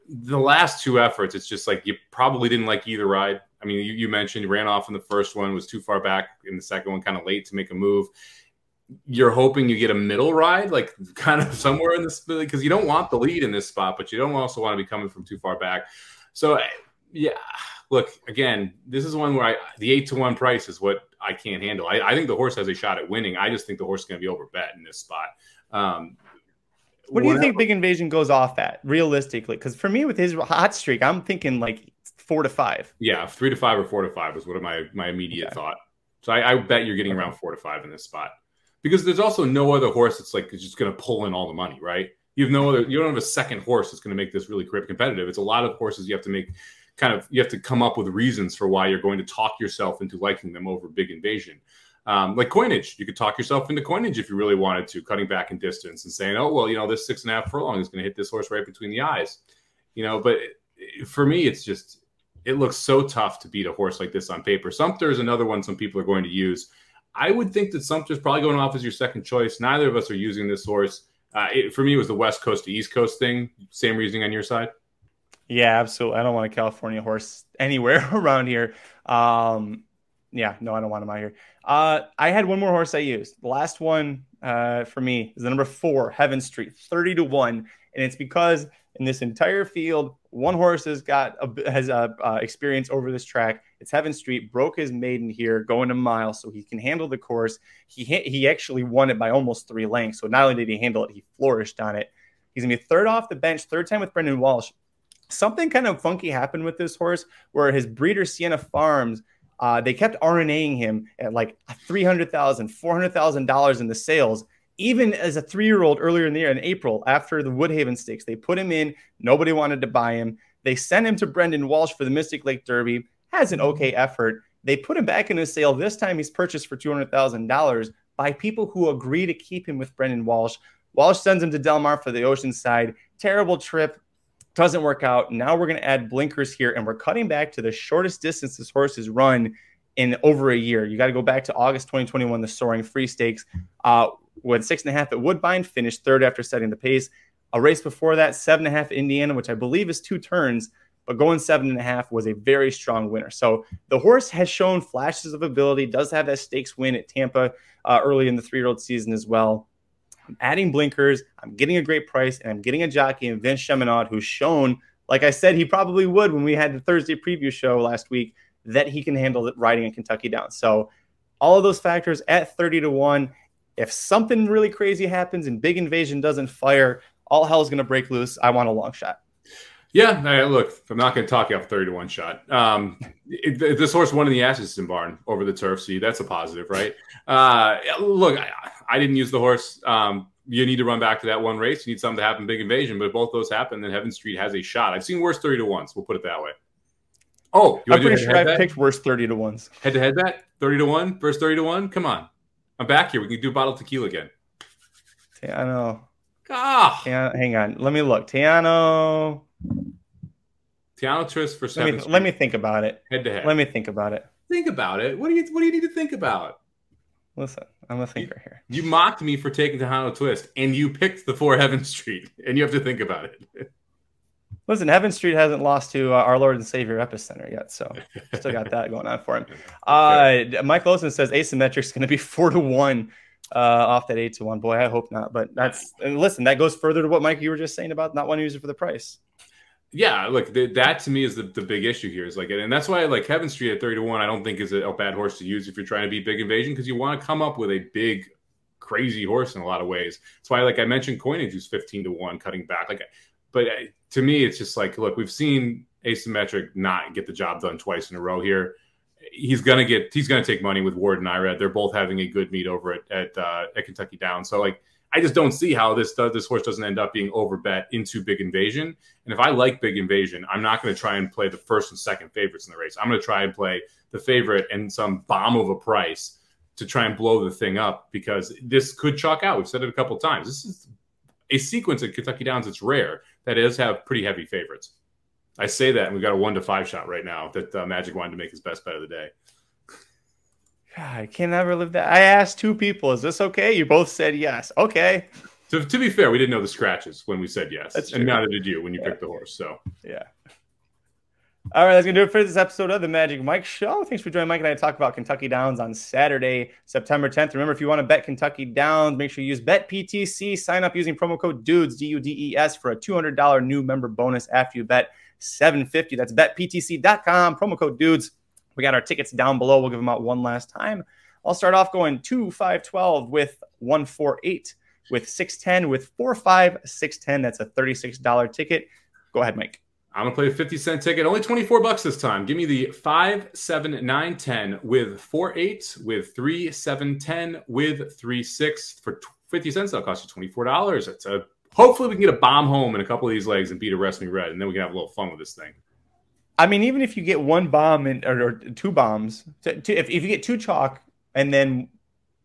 The last two efforts, it's just like you probably didn't like either ride. I mean, you, you mentioned you ran off in the first one, was too far back in the second one, kind of late to make a move. You're hoping you get a middle ride, like kind of somewhere in this, because you don't want the lead in this spot, but you don't also want to be coming from too far back. So, yeah, look, again, this is one where I, the eight to one price is what I can't handle. I, I think the horse has a shot at winning. I just think the horse is going to be over bet in this spot. Um, What do you think Big Invasion goes off at realistically? Because for me, with his hot streak, I'm thinking like four to five. Yeah, three to five or four to five is what my my immediate okay. thought. So I, I bet you're getting around four to five in this spot because there's also no other horse that's like just going to pull in all the money, right? You have no other. You don't have a second horse that's going to make this really competitive. It's a lot of horses you have to make kind of you have to come up with reasons for why you're going to talk yourself into liking them over Big Invasion. Um, like coinage, you could talk yourself into coinage if you really wanted to, cutting back in distance and saying, oh, well, you know, this six and a half furlong is going to hit this horse right between the eyes. You know, but it, for me, it's just, it looks so tough to beat a horse like this on paper. Sumter is another one some people are going to use. I would think that Sumter's probably going off as your second choice. Neither of us are using this horse. Uh, it, for me, it was the West Coast to East Coast thing. Same reasoning on your side? Yeah, absolutely. I don't want a California horse anywhere around here. Um Yeah, no, I don't want him out here. Uh, I had one more horse I used. The last one uh, for me is the number four, Heaven Street, thirty to one. And it's because in this entire field, one horse has got a, has a, uh, experience over this track. It's Heaven Street, broke his maiden here, going a mile, so he can handle the course. He he actually won it by almost three lengths, so not only did he handle it, he flourished on it. He's going to be third off the bench, third time with Brendan Walsh. Something kind of funky happened with this horse where his breeder, Sienna Farms, Uh, they kept R N A-ing him at like three hundred thousand dollars, four hundred thousand dollars in the sales, even as a three-year-old earlier in the year in April after the Woodhaven Stakes. They put him in. Nobody wanted to buy him. They sent him to Brendan Walsh for the Mystic Lake Derby. Has an okay effort. They put him back in his sale. This time he's purchased for two hundred thousand dollars by people who agree to keep him with Brendan Walsh. Walsh sends him to Del Mar for the Oceanside. Terrible trip. Doesn't work out. Now we're going to add blinkers here, and we're cutting back to the shortest distance this horse has run in over a year. You got to go back to August twenty twenty-one, the Soaring Free Stakes. Uh, went six and a half at Woodbine, finished third after setting the pace. A race before that, seven and a half Indiana, which I believe is two turns, but going seven and a half was a very strong winner. So the horse has shown flashes of ability, does have that stakes win at Tampa uh, early in the three-year-old season as well. I'm adding blinkers, I'm getting a great price, and I'm getting a jockey in Vince Cheminade, who's shown, like I said, he probably would when we had the Thursday preview show last week, that he can handle riding in Kentucky Downs. So all of those factors at thirty to one, if something really crazy happens and Big Invasion doesn't fire, all hell's going to break loose. I want a long shot. Yeah, I, look, I'm not going to talk you off a thirty to one shot. Um, it, this horse won in the Atchison barn over the turf, so that's a positive, right? Uh, look, I, I didn't use the horse. Um, you need to run back to that one race. You need something to happen, Big Invasion. But if both those happen, then Heaven Street has a shot. I've seen worse thirty to ones. We'll put it that way. Oh, you I'm pretty sure I picked worse thirty to ones. Head to head that? thirty to one versus thirty to one? Come on. I'm back here. We can do bottle tequila again. I know. Ah. Hang on. Let me look. Tiano. Tiana Twist for seven. Let me, let me think about it. Head to head. Let me think about it. Think about it. What do you What do you need to think about? Listen, I'm a thinker here. You mocked me for taking Tejano Twist, and you picked the four Heaven Street, and you have to think about it. Listen, Heaven Street hasn't lost to uh, our Lord and Savior Epicenter yet, so still got that going on for him. Uh, Mike Wilson says Asymmetric's going to be four to one uh, off that eight to one. Boy, I hope not. But that's and listen, that goes further to what Mike you were just saying about not wanting to use it for the price. Yeah, look, th- that to me is the, the big issue here. Is like, and that's why like Heaven Street at thirty to one, I don't think is a, a bad horse to use if you're trying to beat Big Invasion, because you want to come up with a big, crazy horse in a lot of ways. That's why, like I mentioned, Coinage is fifteen to one, cutting back. Like, but uh, to me, it's just like, look, we've seen Asymmetric not get the job done twice in a row here. He's gonna get, he's gonna take money with Ward and Irad. They're both having a good meet over at at, uh, at Kentucky Downs. So like, I just don't see how this does, this horse doesn't end up being overbet into Big Invasion. And if I like Big Invasion, I'm not going to try and play the first and second favorites in the race. I'm going to try and play the favorite and some bomb of a price to try and blow the thing up, because this could chalk out. We've said it a couple of times. This is a sequence at Kentucky Downs. It's rare that it does have pretty heavy favorites. I say that, and we've got a one to five shot right now that uh, Magic wanted to make his best bet of the day. I can never live that. I asked two people, is this okay? You both said yes. Okay. So to be fair, we didn't know the scratches when we said yes. That's true. And neither did you when you yeah. picked the horse. So yeah. All right, that's going to do it for this episode of the Magic Mike Show. Thanks for joining Mike and I to talk about Kentucky Downs on Saturday, September tenth. Remember, if you want to bet Kentucky Downs, make sure you use BetPTC. Sign up using promo code DUDES, D U D E S, for a two hundred dollars new member bonus after you bet seven hundred fifty dollars. That's bet P T C dot com, promo code DUDES. We got our tickets down below. We'll give them out one last time. I'll start off going two, five, twelve with one, four, eight, with six, ten, with four, five, six, ten. That's a thirty-six dollars ticket. Go ahead, Mike. I'm going to play a fifty cent ticket. Only twenty-four bucks this time. Give me the five, seven, nine, ten with four, eight, with three, seven, ten, with three, six. For fifty cents, that'll cost you twenty-four dollars. That's a, hopefully we can get a bomb home in a couple of these legs and beat Arrest Me Red, and then we can have a little fun with this thing. I mean, even if you get one bomb and or, or two bombs, to, to, if, if you get two chalk and then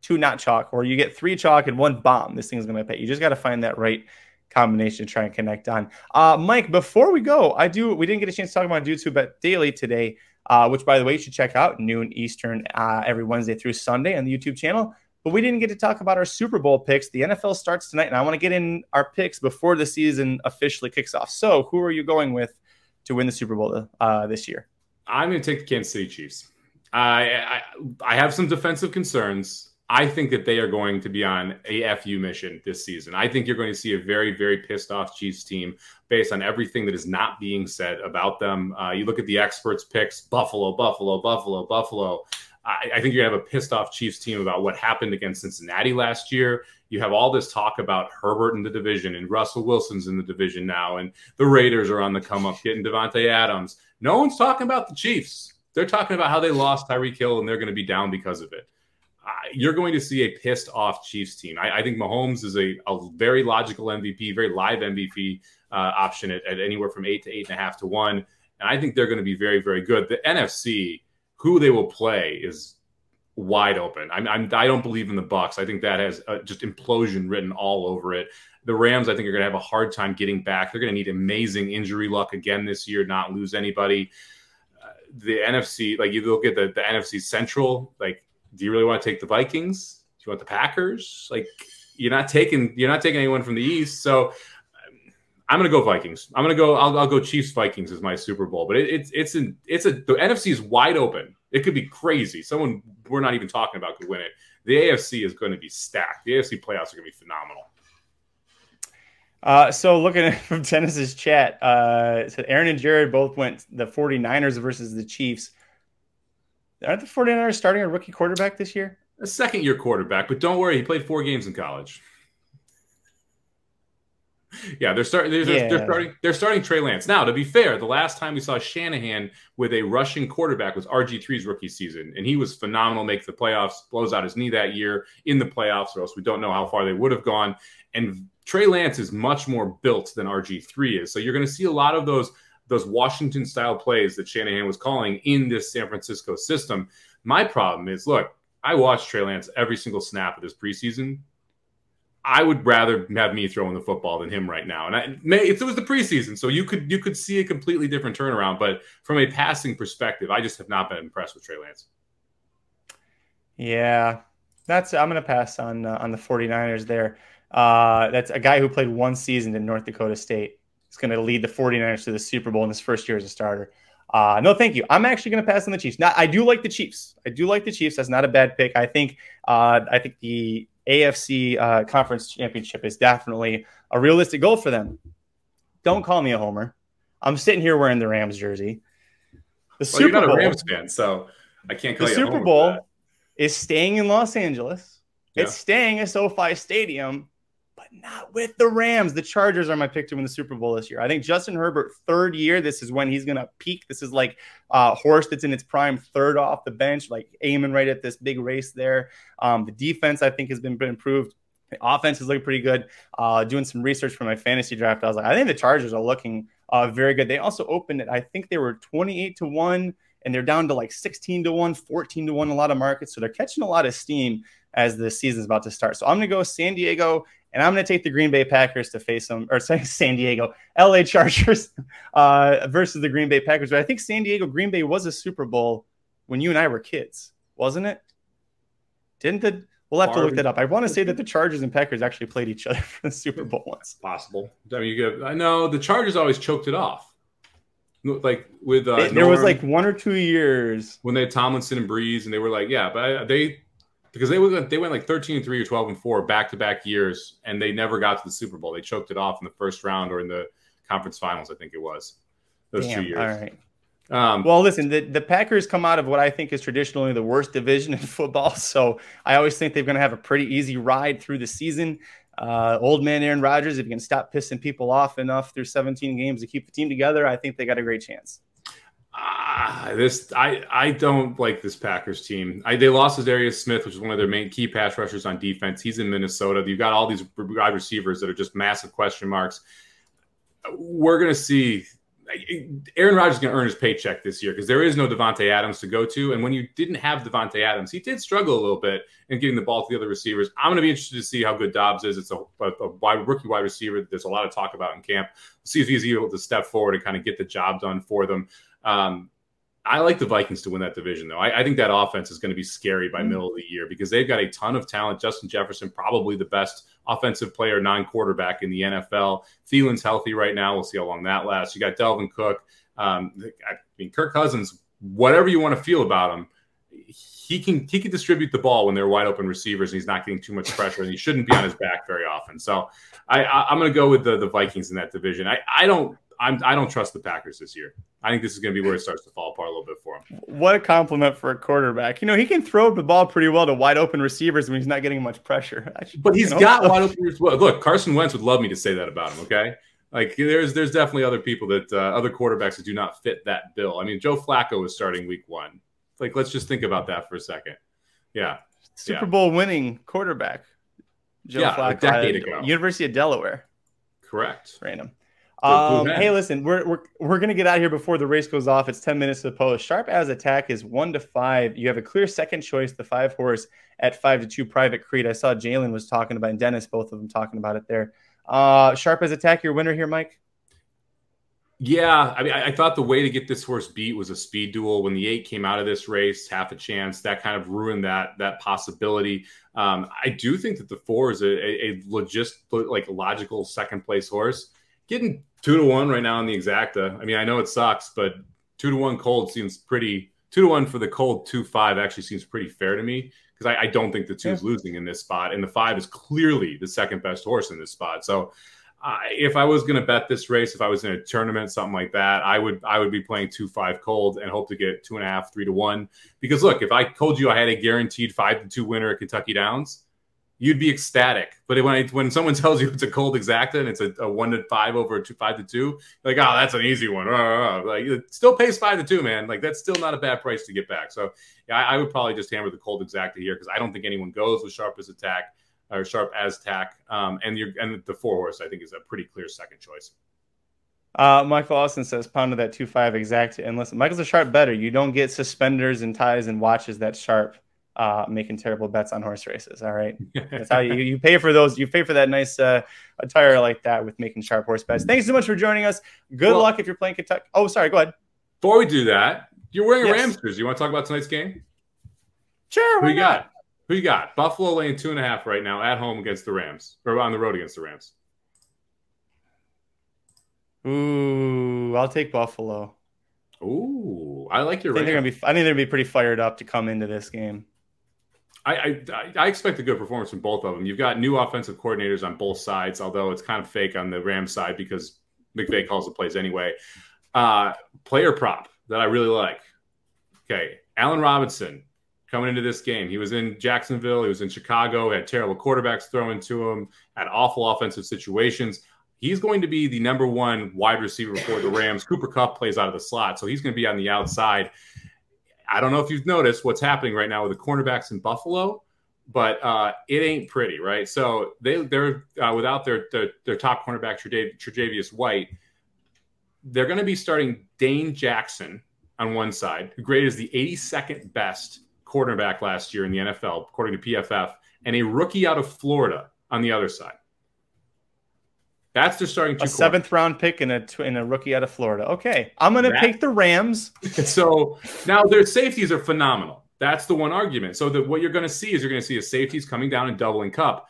two not chalk, or you get three chalk and one bomb, this thing's going to pay. You just got to find that right combination to try and connect on. Uh, Mike, before we go, I do we didn't get a chance to talk about YouTube Bet Daily today, uh, which, by the way, you should check out noon Eastern uh, every Wednesday through Sunday on the YouTube channel. But we didn't get to talk about our Super Bowl picks. The N F L starts tonight, and I want to get in our picks before the season officially kicks off. So who are you going with to win the Super Bowl uh, this year? I'm going to take the Kansas City Chiefs. I, I I have some defensive concerns. I think that they are going to be on a F U mission this season. I think you're going to see a very, very pissed off Chiefs team based on everything that is not being said about them. Uh, you look at the experts' picks, Buffalo, Buffalo, Buffalo, Buffalo. I, I think you're going to have a pissed off Chiefs team about what happened against Cincinnati last year. You have all this talk about Herbert in the division, and Russell Wilson's in the division now, and the Raiders are on the come up getting Devontae Adams. No one's talking about the Chiefs. They're talking about how they lost Tyreek Hill and they're going to be down because of it. Uh, you're going to see a pissed off Chiefs team. I, I think Mahomes is a, a very logical M V P, very live M V P uh, option at, at anywhere from eight to eight and a half to one. And I think they're going to be very, very good. The N F C, who they will play is wide open. I'm, I'm, I don't believe in the Bucs. I think that has uh, just implosion written all over it. The Rams, I think, are going to have a hard time getting back. They're going to need amazing injury luck again this year, not lose anybody. Uh, the N F C, like you look at the, the N F C Central, like, do you really want to take the Vikings? Do you want the Packers? Like, you're not taking, you're not taking anyone from the East. So um, I'm going to go Vikings. I'm going to go, I'll, I'll go Chiefs Vikings as my Super Bowl, but it, it's, it's an, it's a, the N F C is wide open. It could be crazy. Someone we're not even talking about could win it. The A F C is going to be stacked. The A F C playoffs are going to be phenomenal. Uh, so looking at from Tennis's chat, uh, so Aaron and Jared both went the 49ers versus the Chiefs. Aren't the 49ers starting a rookie quarterback this year? A second-year quarterback, but don't worry. He played four games in college. Yeah, they're starting. They're, yeah. they're starting. They're starting Trey Lance now. To be fair, the last time we saw Shanahan with a rushing quarterback was R G three's rookie season, and he was phenomenal. Makes the playoffs, blows out his knee that year in the playoffs, or else we don't know how far they would have gone. And Trey Lance is much more built than R G three is, so you're going to see a lot of those those Washington style plays that Shanahan was calling in this San Francisco system. My problem is, look, I watched Trey Lance every single snap of this preseason. I would rather have me throwing the football than him right now. And I, it was the preseason, so you could you could see a completely different turnaround. But from a passing perspective, I just have not been impressed with Trey Lance. Yeah, that's I'm going to pass on uh, on the 49ers there. Uh, that's a guy who played one season in North Dakota State. He's going to lead the 49ers to the Super Bowl in his first year as a starter. Uh, no, thank you. I'm actually going to pass on the Chiefs. Now, I do like the Chiefs. I do like the Chiefs. That's not a bad pick. I think uh, I think the A F C uh, Conference Championship is definitely a realistic goal for them. Don't call me a homer. I'm sitting here wearing the Rams jersey. The well, Super you're not Bowl, a Rams fan, so I can't call the you Super a homer Bowl is staying in Los Angeles. Yeah. It's staying at SoFi Stadium, but not with the Rams. The Chargers are my pick to win the Super Bowl this year. I think Justin Herbert, third year, this is when he's going to peak. This is like a uh, horse that's in its prime, third off the bench, like aiming right at this big race there. Um, the defense, I think, has been improved. The offense is looking pretty good. Uh, doing some research for my fantasy draft, I was like, I think the Chargers are looking uh, very good. They also opened it. I think they were twenty-eight to one, and they're down to like sixteen to one, fourteen to one, a lot of markets. So they're catching a lot of steam as the season's about to start. So I'm going to go San Diego, and I'm going to take the Green Bay Packers to face them, or sorry, San Diego, L A Chargers uh, versus the Green Bay Packers. But I think San Diego, Green Bay was a Super Bowl when you and I were kids, wasn't it? Didn't the? We'll have to look that up. I want to say that the Chargers and Packers actually played each other for the Super Bowl once. Possible. I mean, you get, I know the Chargers always choked it off. Like with uh, they, there Norm, was like one or two years when they had Tomlinson and Breeze, and they were like, yeah, but I, they. Because they went, they went like thirteen and three or twelve and four back-to-back years, and they never got to the Super Bowl. They choked it off in the first round or in the conference finals, I think it was, those Damn, two years. All right. Um, well, listen, the, the Packers come out of what I think is traditionally the worst division in football, so I always think they're going to have a pretty easy ride through the season. Uh, old man Aaron Rodgers, if you can stop pissing people off enough through seventeen games to keep the team together, I think they got a great chance. Ah, this I, I don't like this Packers team. I, they lost Zadarius Smith, which is one of their main key pass rushers on defense. He's in Minnesota. You've got all these wide receivers that are just massive question marks. We're going to see Aaron Rodgers is going to earn his paycheck this year because there is no Devontae Adams to go to. And when you didn't have Devontae Adams, he did struggle a little bit in getting the ball to the other receivers. I'm going to be interested to see how good Dobbs is. It's a, a, a wide, rookie wide receiver that there's a lot of talk about in camp. We'll see if he's able to step forward and kind of get the job done for them. Um, I like the Vikings to win that division, though. I, I think that offense is going to be scary by mm-hmm. middle of the year because they've got a ton of talent. Justin Jefferson, probably the best offensive player, non-quarterback in the N F L. Thielen's healthy right now. We'll see how long that lasts. You got Delvin Cook. Um, I mean, Kirk Cousins, whatever you want to feel about him, he can he can distribute the ball when they're wide open receivers and he's not getting too much pressure and he shouldn't be on his back very often. So I, I, I'm going to go with the, the Vikings in that division. I, I don't. I'm, I don't trust the Packers this year. I think this is going to be where it starts to fall apart a little bit for him. What a compliment for a quarterback. You know, he can throw the ball pretty well to wide open receivers when he's not getting much pressure. But he's got wide open receivers. Look, Carson Wentz would love me to say that about him, okay? Like, there's there's definitely other people that uh, – other quarterbacks that do not fit that bill. I mean, Joe Flacco is starting week one. Like, let's just think about that for a second. Yeah. Super yeah. Bowl winning quarterback. Joe yeah, Flacco. A decade ago. University of Delaware. Correct. Random. Um, hey, listen, we're we're we're gonna get out of here before the race goes off. It's ten minutes to the post. Sharp As Attack is one to five. You have a clear second choice, the five horse at five to two. Private Creed. I saw Jalen was talking about, and Dennis, both of them talking about it there. Uh, Sharp As Attack, your winner here, Mike. Yeah, I mean, I, I thought the way to get this horse beat was a speed duel. When the eight came out of this race, half a chance, that kind of ruined that that possibility. Um, I do think that the four is a, a, a logist like logical second place horse. Getting two to one right now in the exacta. I mean, I know it sucks, but two to one cold seems pretty. Two to one for the cold two five actually seems pretty fair to me because I, I don't think the two is yeah. losing in this spot, and the five is clearly the second best horse in this spot. So, uh, if I was going to bet this race, if I was in a tournament, something like that, I would I would be playing two five cold and hope to get two and a half, three to one. Because look, if I told you I had a guaranteed five to two winner at Kentucky Downs, you'd be ecstatic. But when I, when someone tells you it's a cold exacta and it's a, a one to five over a two, five to two, like, oh, that's an easy one. Like, it still pays five to two, man. Like, that's still not a bad price to get back. So yeah, I, I would probably just hammer the cold exacta here because I don't think anyone goes with Sharp As Attack or Sharp As Tack. Um, and you're, and the four horse, I think, is a pretty clear second choice. Uh, Michael Austin says, pound to that two five exacta. And listen, Michael's a sharp better. You don't get suspenders and ties and watches that sharp uh, making terrible bets on horse races. All right. That's how you, you pay for those. You pay for that nice uh, attire like that with making sharp horse bets. Thanks so much for joining us. Good well, luck if you're playing Kentucky. Oh, sorry. Go ahead. Before we do that, you're wearing yes. Rams jersey. You want to talk about tonight's game? Sure. Who you not? got? Who you got? Buffalo laying two and a half right now at home against the Rams, or on the road against the Rams. Ooh, I'll take Buffalo. Ooh, I like your. I think they're gonna be. I think they're gonna be pretty fired up to come into this game. I, I I expect a good performance from both of them. You've got new offensive coordinators on both sides, although it's kind of fake on the Rams side because McVay calls the plays anyway. Uh, player prop that I really like. Okay, Allen Robinson coming into this game. He was in Jacksonville. He was in Chicago. Had terrible quarterbacks thrown to him. Had awful offensive situations. He's going to be the number one wide receiver for the Rams. Cooper Kupp plays out of the slot, so he's going to be on the outside. I don't know if you've noticed what's happening right now with the cornerbacks in Buffalo, but uh, it ain't pretty, right? So they, they're uh, without their, their their top cornerback, Tre'Davious White, they're going to be starting Dane Jackson on one side, who graded as the eighty-second best cornerback last year in the N F L, according to P F F, and a rookie out of Florida on the other side. That's their starting two. A seventh round pick and a tw- and a rookie out of Florida. Okay, I'm going to pick the Rams. So now their safeties are phenomenal. That's the one argument. So that what you're going to see is you're going to see his safeties coming down and doubling Kupp.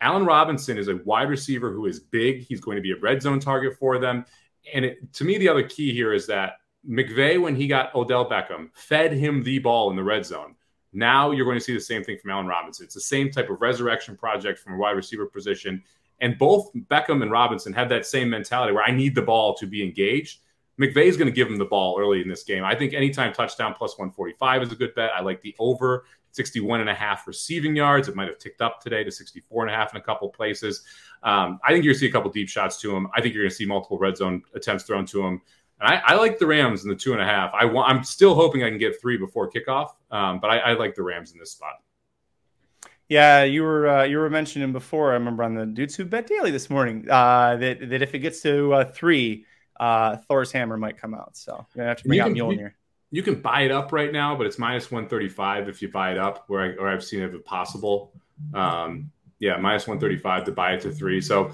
Allen Robinson is a wide receiver who is big. He's going to be a red zone target for them. And it, to me, the other key here is that McVay, when he got Odell Beckham, fed him the ball in the red zone. Now you're going to see the same thing from Allen Robinson. It's the same type of resurrection project from a wide receiver position. And both Beckham and Robinson have that same mentality where I need the ball to be engaged. McVay's going to give him the ball early in this game. I think anytime touchdown plus one forty-five is a good bet. I like the over sixty-one and a half receiving yards. It might have ticked up today to sixty-four and a half in a couple places. Um, I think you're going to see a couple deep shots to him. I think you're going to see multiple red zone attempts thrown to him. And I, I like the Rams in the two and a half. I want, I'm still hoping I can get three before kickoff, um, but I, I like the Rams in this spot. Yeah, you were uh, you were mentioning before. I remember on the Dudes Who Bet Daily this morning uh, that that if it gets to uh, three, uh, Thor's hammer might come out. So you're gonna have to bring out Mjolnir. You can buy it up right now, but it's minus one thirty five if you buy it up. Where I, or I've seen it if possible. Um, yeah, minus one thirty five to buy it to three. So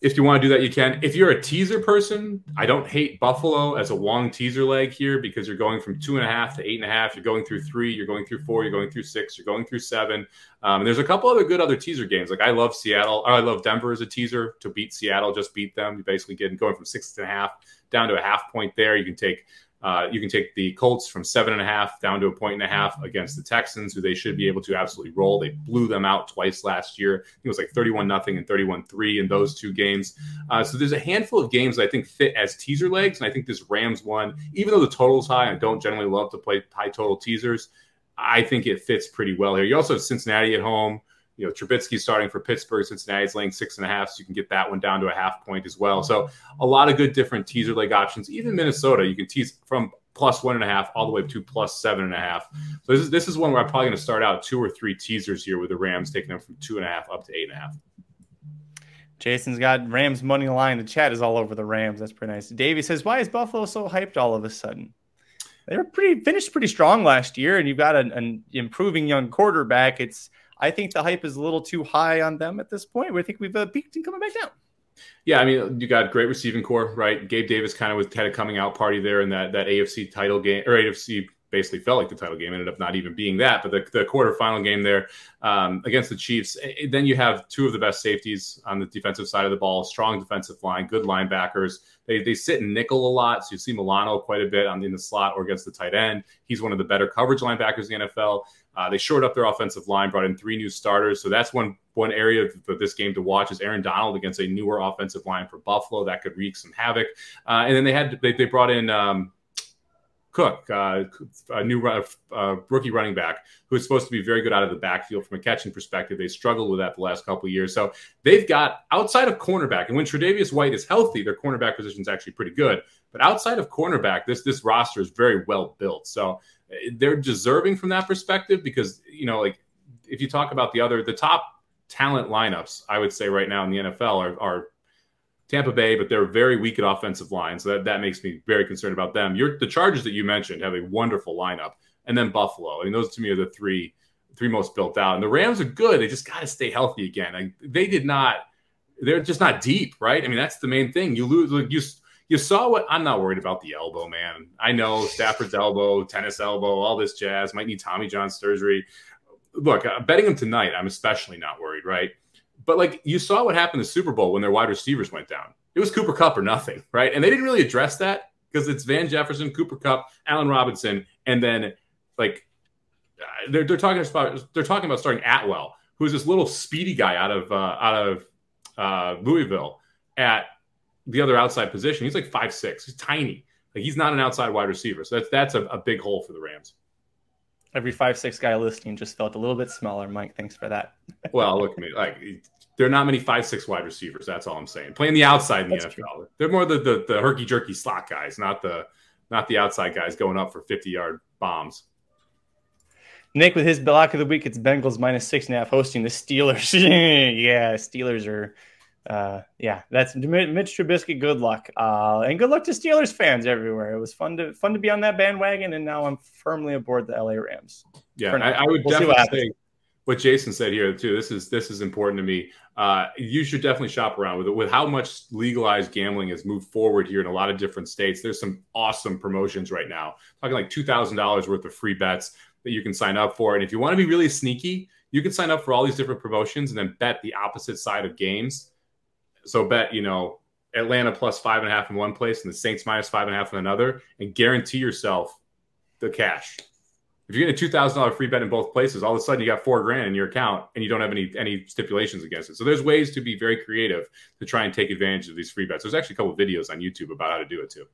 if you want to do that, you can. If you're a teaser person, I don't hate Buffalo as a long teaser leg here because you're going from two and a half to eight and a half. You're going through three. You're going through four. You're going through six. You're going through seven. Um, and there's a couple other good other teaser games. Like I love Seattle. Or I love Denver as a teaser to beat Seattle. Just beat them. You basically get going from six and a half down to a half point there. You can take uh, you can take the Colts from seven and a half down to a point and a half against the Texans, who they should be able to absolutely roll. They blew them out twice last year. I think it was like thirty-one nothing and thirty-one three in those two games. Uh, so there's a handful of games that I think fit as teaser legs. And I think this Rams one, even though the total's high, I don't generally love to play high total teasers. I think it fits pretty well here. You also have Cincinnati at home. You know, Trubisky starting for Pittsburgh. Cincinnati's laying six and a half, so you can get that one down to a half point as well. So a lot of good different teaser leg options. Even Minnesota, you can tease from plus one and a half all the way up to plus seven and a half. So this is this is one where I'm probably going to start out two or three teasers here with the Rams, taking them from two and a half up to eight and a half. Jason's got Rams money line. The chat is all over the Rams. That's pretty nice. Davey says, why is Buffalo so hyped all of a sudden? They were pretty finished pretty strong last year, and you've got an, an improving young quarterback. It's I think the hype is a little too high on them at this point. We think we've uh, peaked and coming back down. Yeah, I mean, you got great receiving core, right? Gabe Davis kind of was, had a coming out party there in that that A F C title game, or A F C basically felt like the title game, ended up not even being that, but the, the quarterfinal game there um, against the Chiefs. And then you have two of the best safeties on the defensive side of the ball, strong defensive line, good linebackers. They they sit in nickel a lot, so you see Milano quite a bit on in the slot or against the tight end. He's one of the better coverage linebackers in the N F L. Uh, they shored up their offensive line, brought in three new starters. So that's one one area for this game to watch is Aaron Donald against a newer offensive line for Buffalo. That could wreak some havoc. Uh, and then they had they, they brought in um, Cook, uh, a new uh, rookie running back, who is supposed to be very good out of the backfield from a catching perspective. They struggled with that the last couple of years. So they've got outside of cornerback. And when Tre'Davious White is healthy, their cornerback position is actually pretty good. But outside of cornerback, this this roster is very well built. So they're deserving from that perspective because, you know, like if you talk about the other, the top talent lineups, I would say right now in the N F L are, are Tampa Bay, but they're very weak at offensive line. So that, that makes me very concerned about them. You're, the Chargers that you mentioned have a wonderful lineup. and then Buffalo. I mean, those to me are the three three most built out. And the Rams are good. They just got to stay healthy again. I, they did not – they're just not deep, right? I mean, that's the main thing. You lose like – you. You saw what – I'm not worried about the elbow, man. I know Stafford's elbow, tennis elbow, all this jazz. Might need Tommy John surgery. Look, uh, betting him tonight, I'm especially not worried, right? But, like, you saw what happened to the Super Bowl when their wide receivers went down. It was Cooper Kupp or nothing, right? And they didn't really address that because it's Van Jefferson, Cooper Kupp, Allen Robinson, and then, like, they're, they're, talking, about, they're talking about starting Atwell, who's this little speedy guy out of, uh, out of uh, Louisville at – the other outside position. He's like five six. He's tiny. Like, he's not an outside wide receiver. So that's that's a, a big hole for the Rams. Every five six guy listening just felt a little bit smaller. Mike, thanks for that. Well, look at me. Like, there are not many five six wide receivers. That's all I'm saying. Playing the outside in the that's N F L. True. They're more the, the the herky-jerky slot guys, not the not the outside guys going up for fifty-yard bombs. Nick, with his block of the week, it's Bengals minus six and a half hosting the Steelers. Yeah, Steelers are... Uh, yeah, that's Mitch Trubisky. Good luck, uh, and good luck to Steelers fans everywhere. It was fun to fun to be on that bandwagon, and now I'm firmly aboard the L A Rams. Yeah, I, I would we'll definitely what say what Jason said here too. This is this is important to me. Uh, you should definitely shop around with it. With how much legalized gambling has moved forward here in a lot of different states, there's some awesome promotions right now. I'm talking like two thousand dollars worth of free bets that you can sign up for, and if you want to be really sneaky, you can sign up for all these different promotions and then bet the opposite side of games. So bet, you know, Atlanta plus five and a half in one place and the Saints minus five and a half in another, and guarantee yourself the cash. If you get a two thousand dollars free bet in both places, all of a sudden you got four grand in your account and you don't have any any stipulations against it. So there's ways to be very creative to try and take advantage of these free bets. There's actually a couple of videos on YouTube about how to do it too.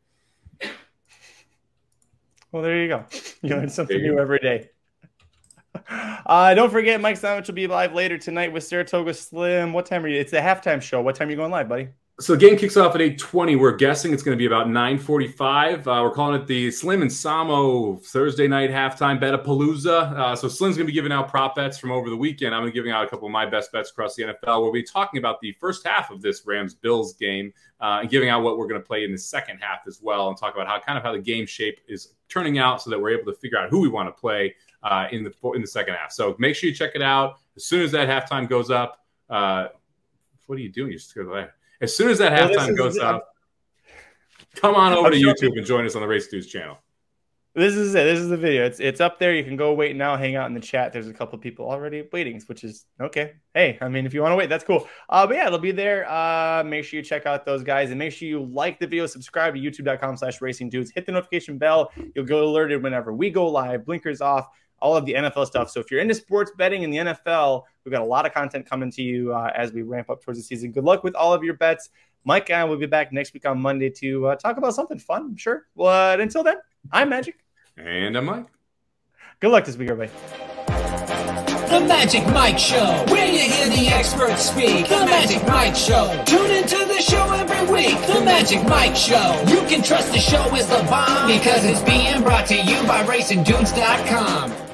Well, there you go. You learn something new every day. Uh, don't forget, Mike Sandwich will be live later tonight with Saratoga Slim. What time are you? It's the halftime show. What time are you going live, buddy? So the game kicks off at eight twenty. We're guessing it's going to be about nine forty-five. Uh, we're calling it the Slim and Samo Thursday night halftime Betapalooza. Uh, so Slim's going to be giving out prop bets from over the weekend. I'm going to be giving out a couple of my best bets across the N F L. We'll be talking about the first half of this Rams-Bills game uh, and giving out what we're going to play in the second half as well, and talk about how kind of how the game shape is turning out so that we're able to figure out who we want to play Uh, in the in the second half. So make sure you check it out. As soon as that halftime goes up, uh, what are you doing? You're scared of that. As soon as that halftime well, goes it. up, come on over I'm to sure. YouTube and join us on the Race Dudes channel. This is it. This is the video. It's it's up there. You can go wait now. Hang out in the chat. There's a couple of people already waiting, which is okay. Hey, I mean, if you want to wait, that's cool. Uh, but yeah, it'll be there. Uh, make sure you check out those guys, and make sure you like the video. Subscribe to youtube dot com slash racing dudes. Hit the notification bell. You'll get alerted whenever we go live. Blinkers off. All of the N F L stuff. So if you're into sports betting in the N F L, we've got a lot of content coming to you uh, as we ramp up towards the season. Good luck with all of your bets. Mike and I will be back next week on Monday to uh, talk about something fun, I'm sure. But until then, I'm Magic. And I'm Mike. Good luck this week, everybody. The Magic Mike Show, where you hear the experts speak. The Magic Mike Show. Tune into the show every week. The Magic Mike Show. You can trust the show is the bomb because it's being brought to you by racing dudes dot com.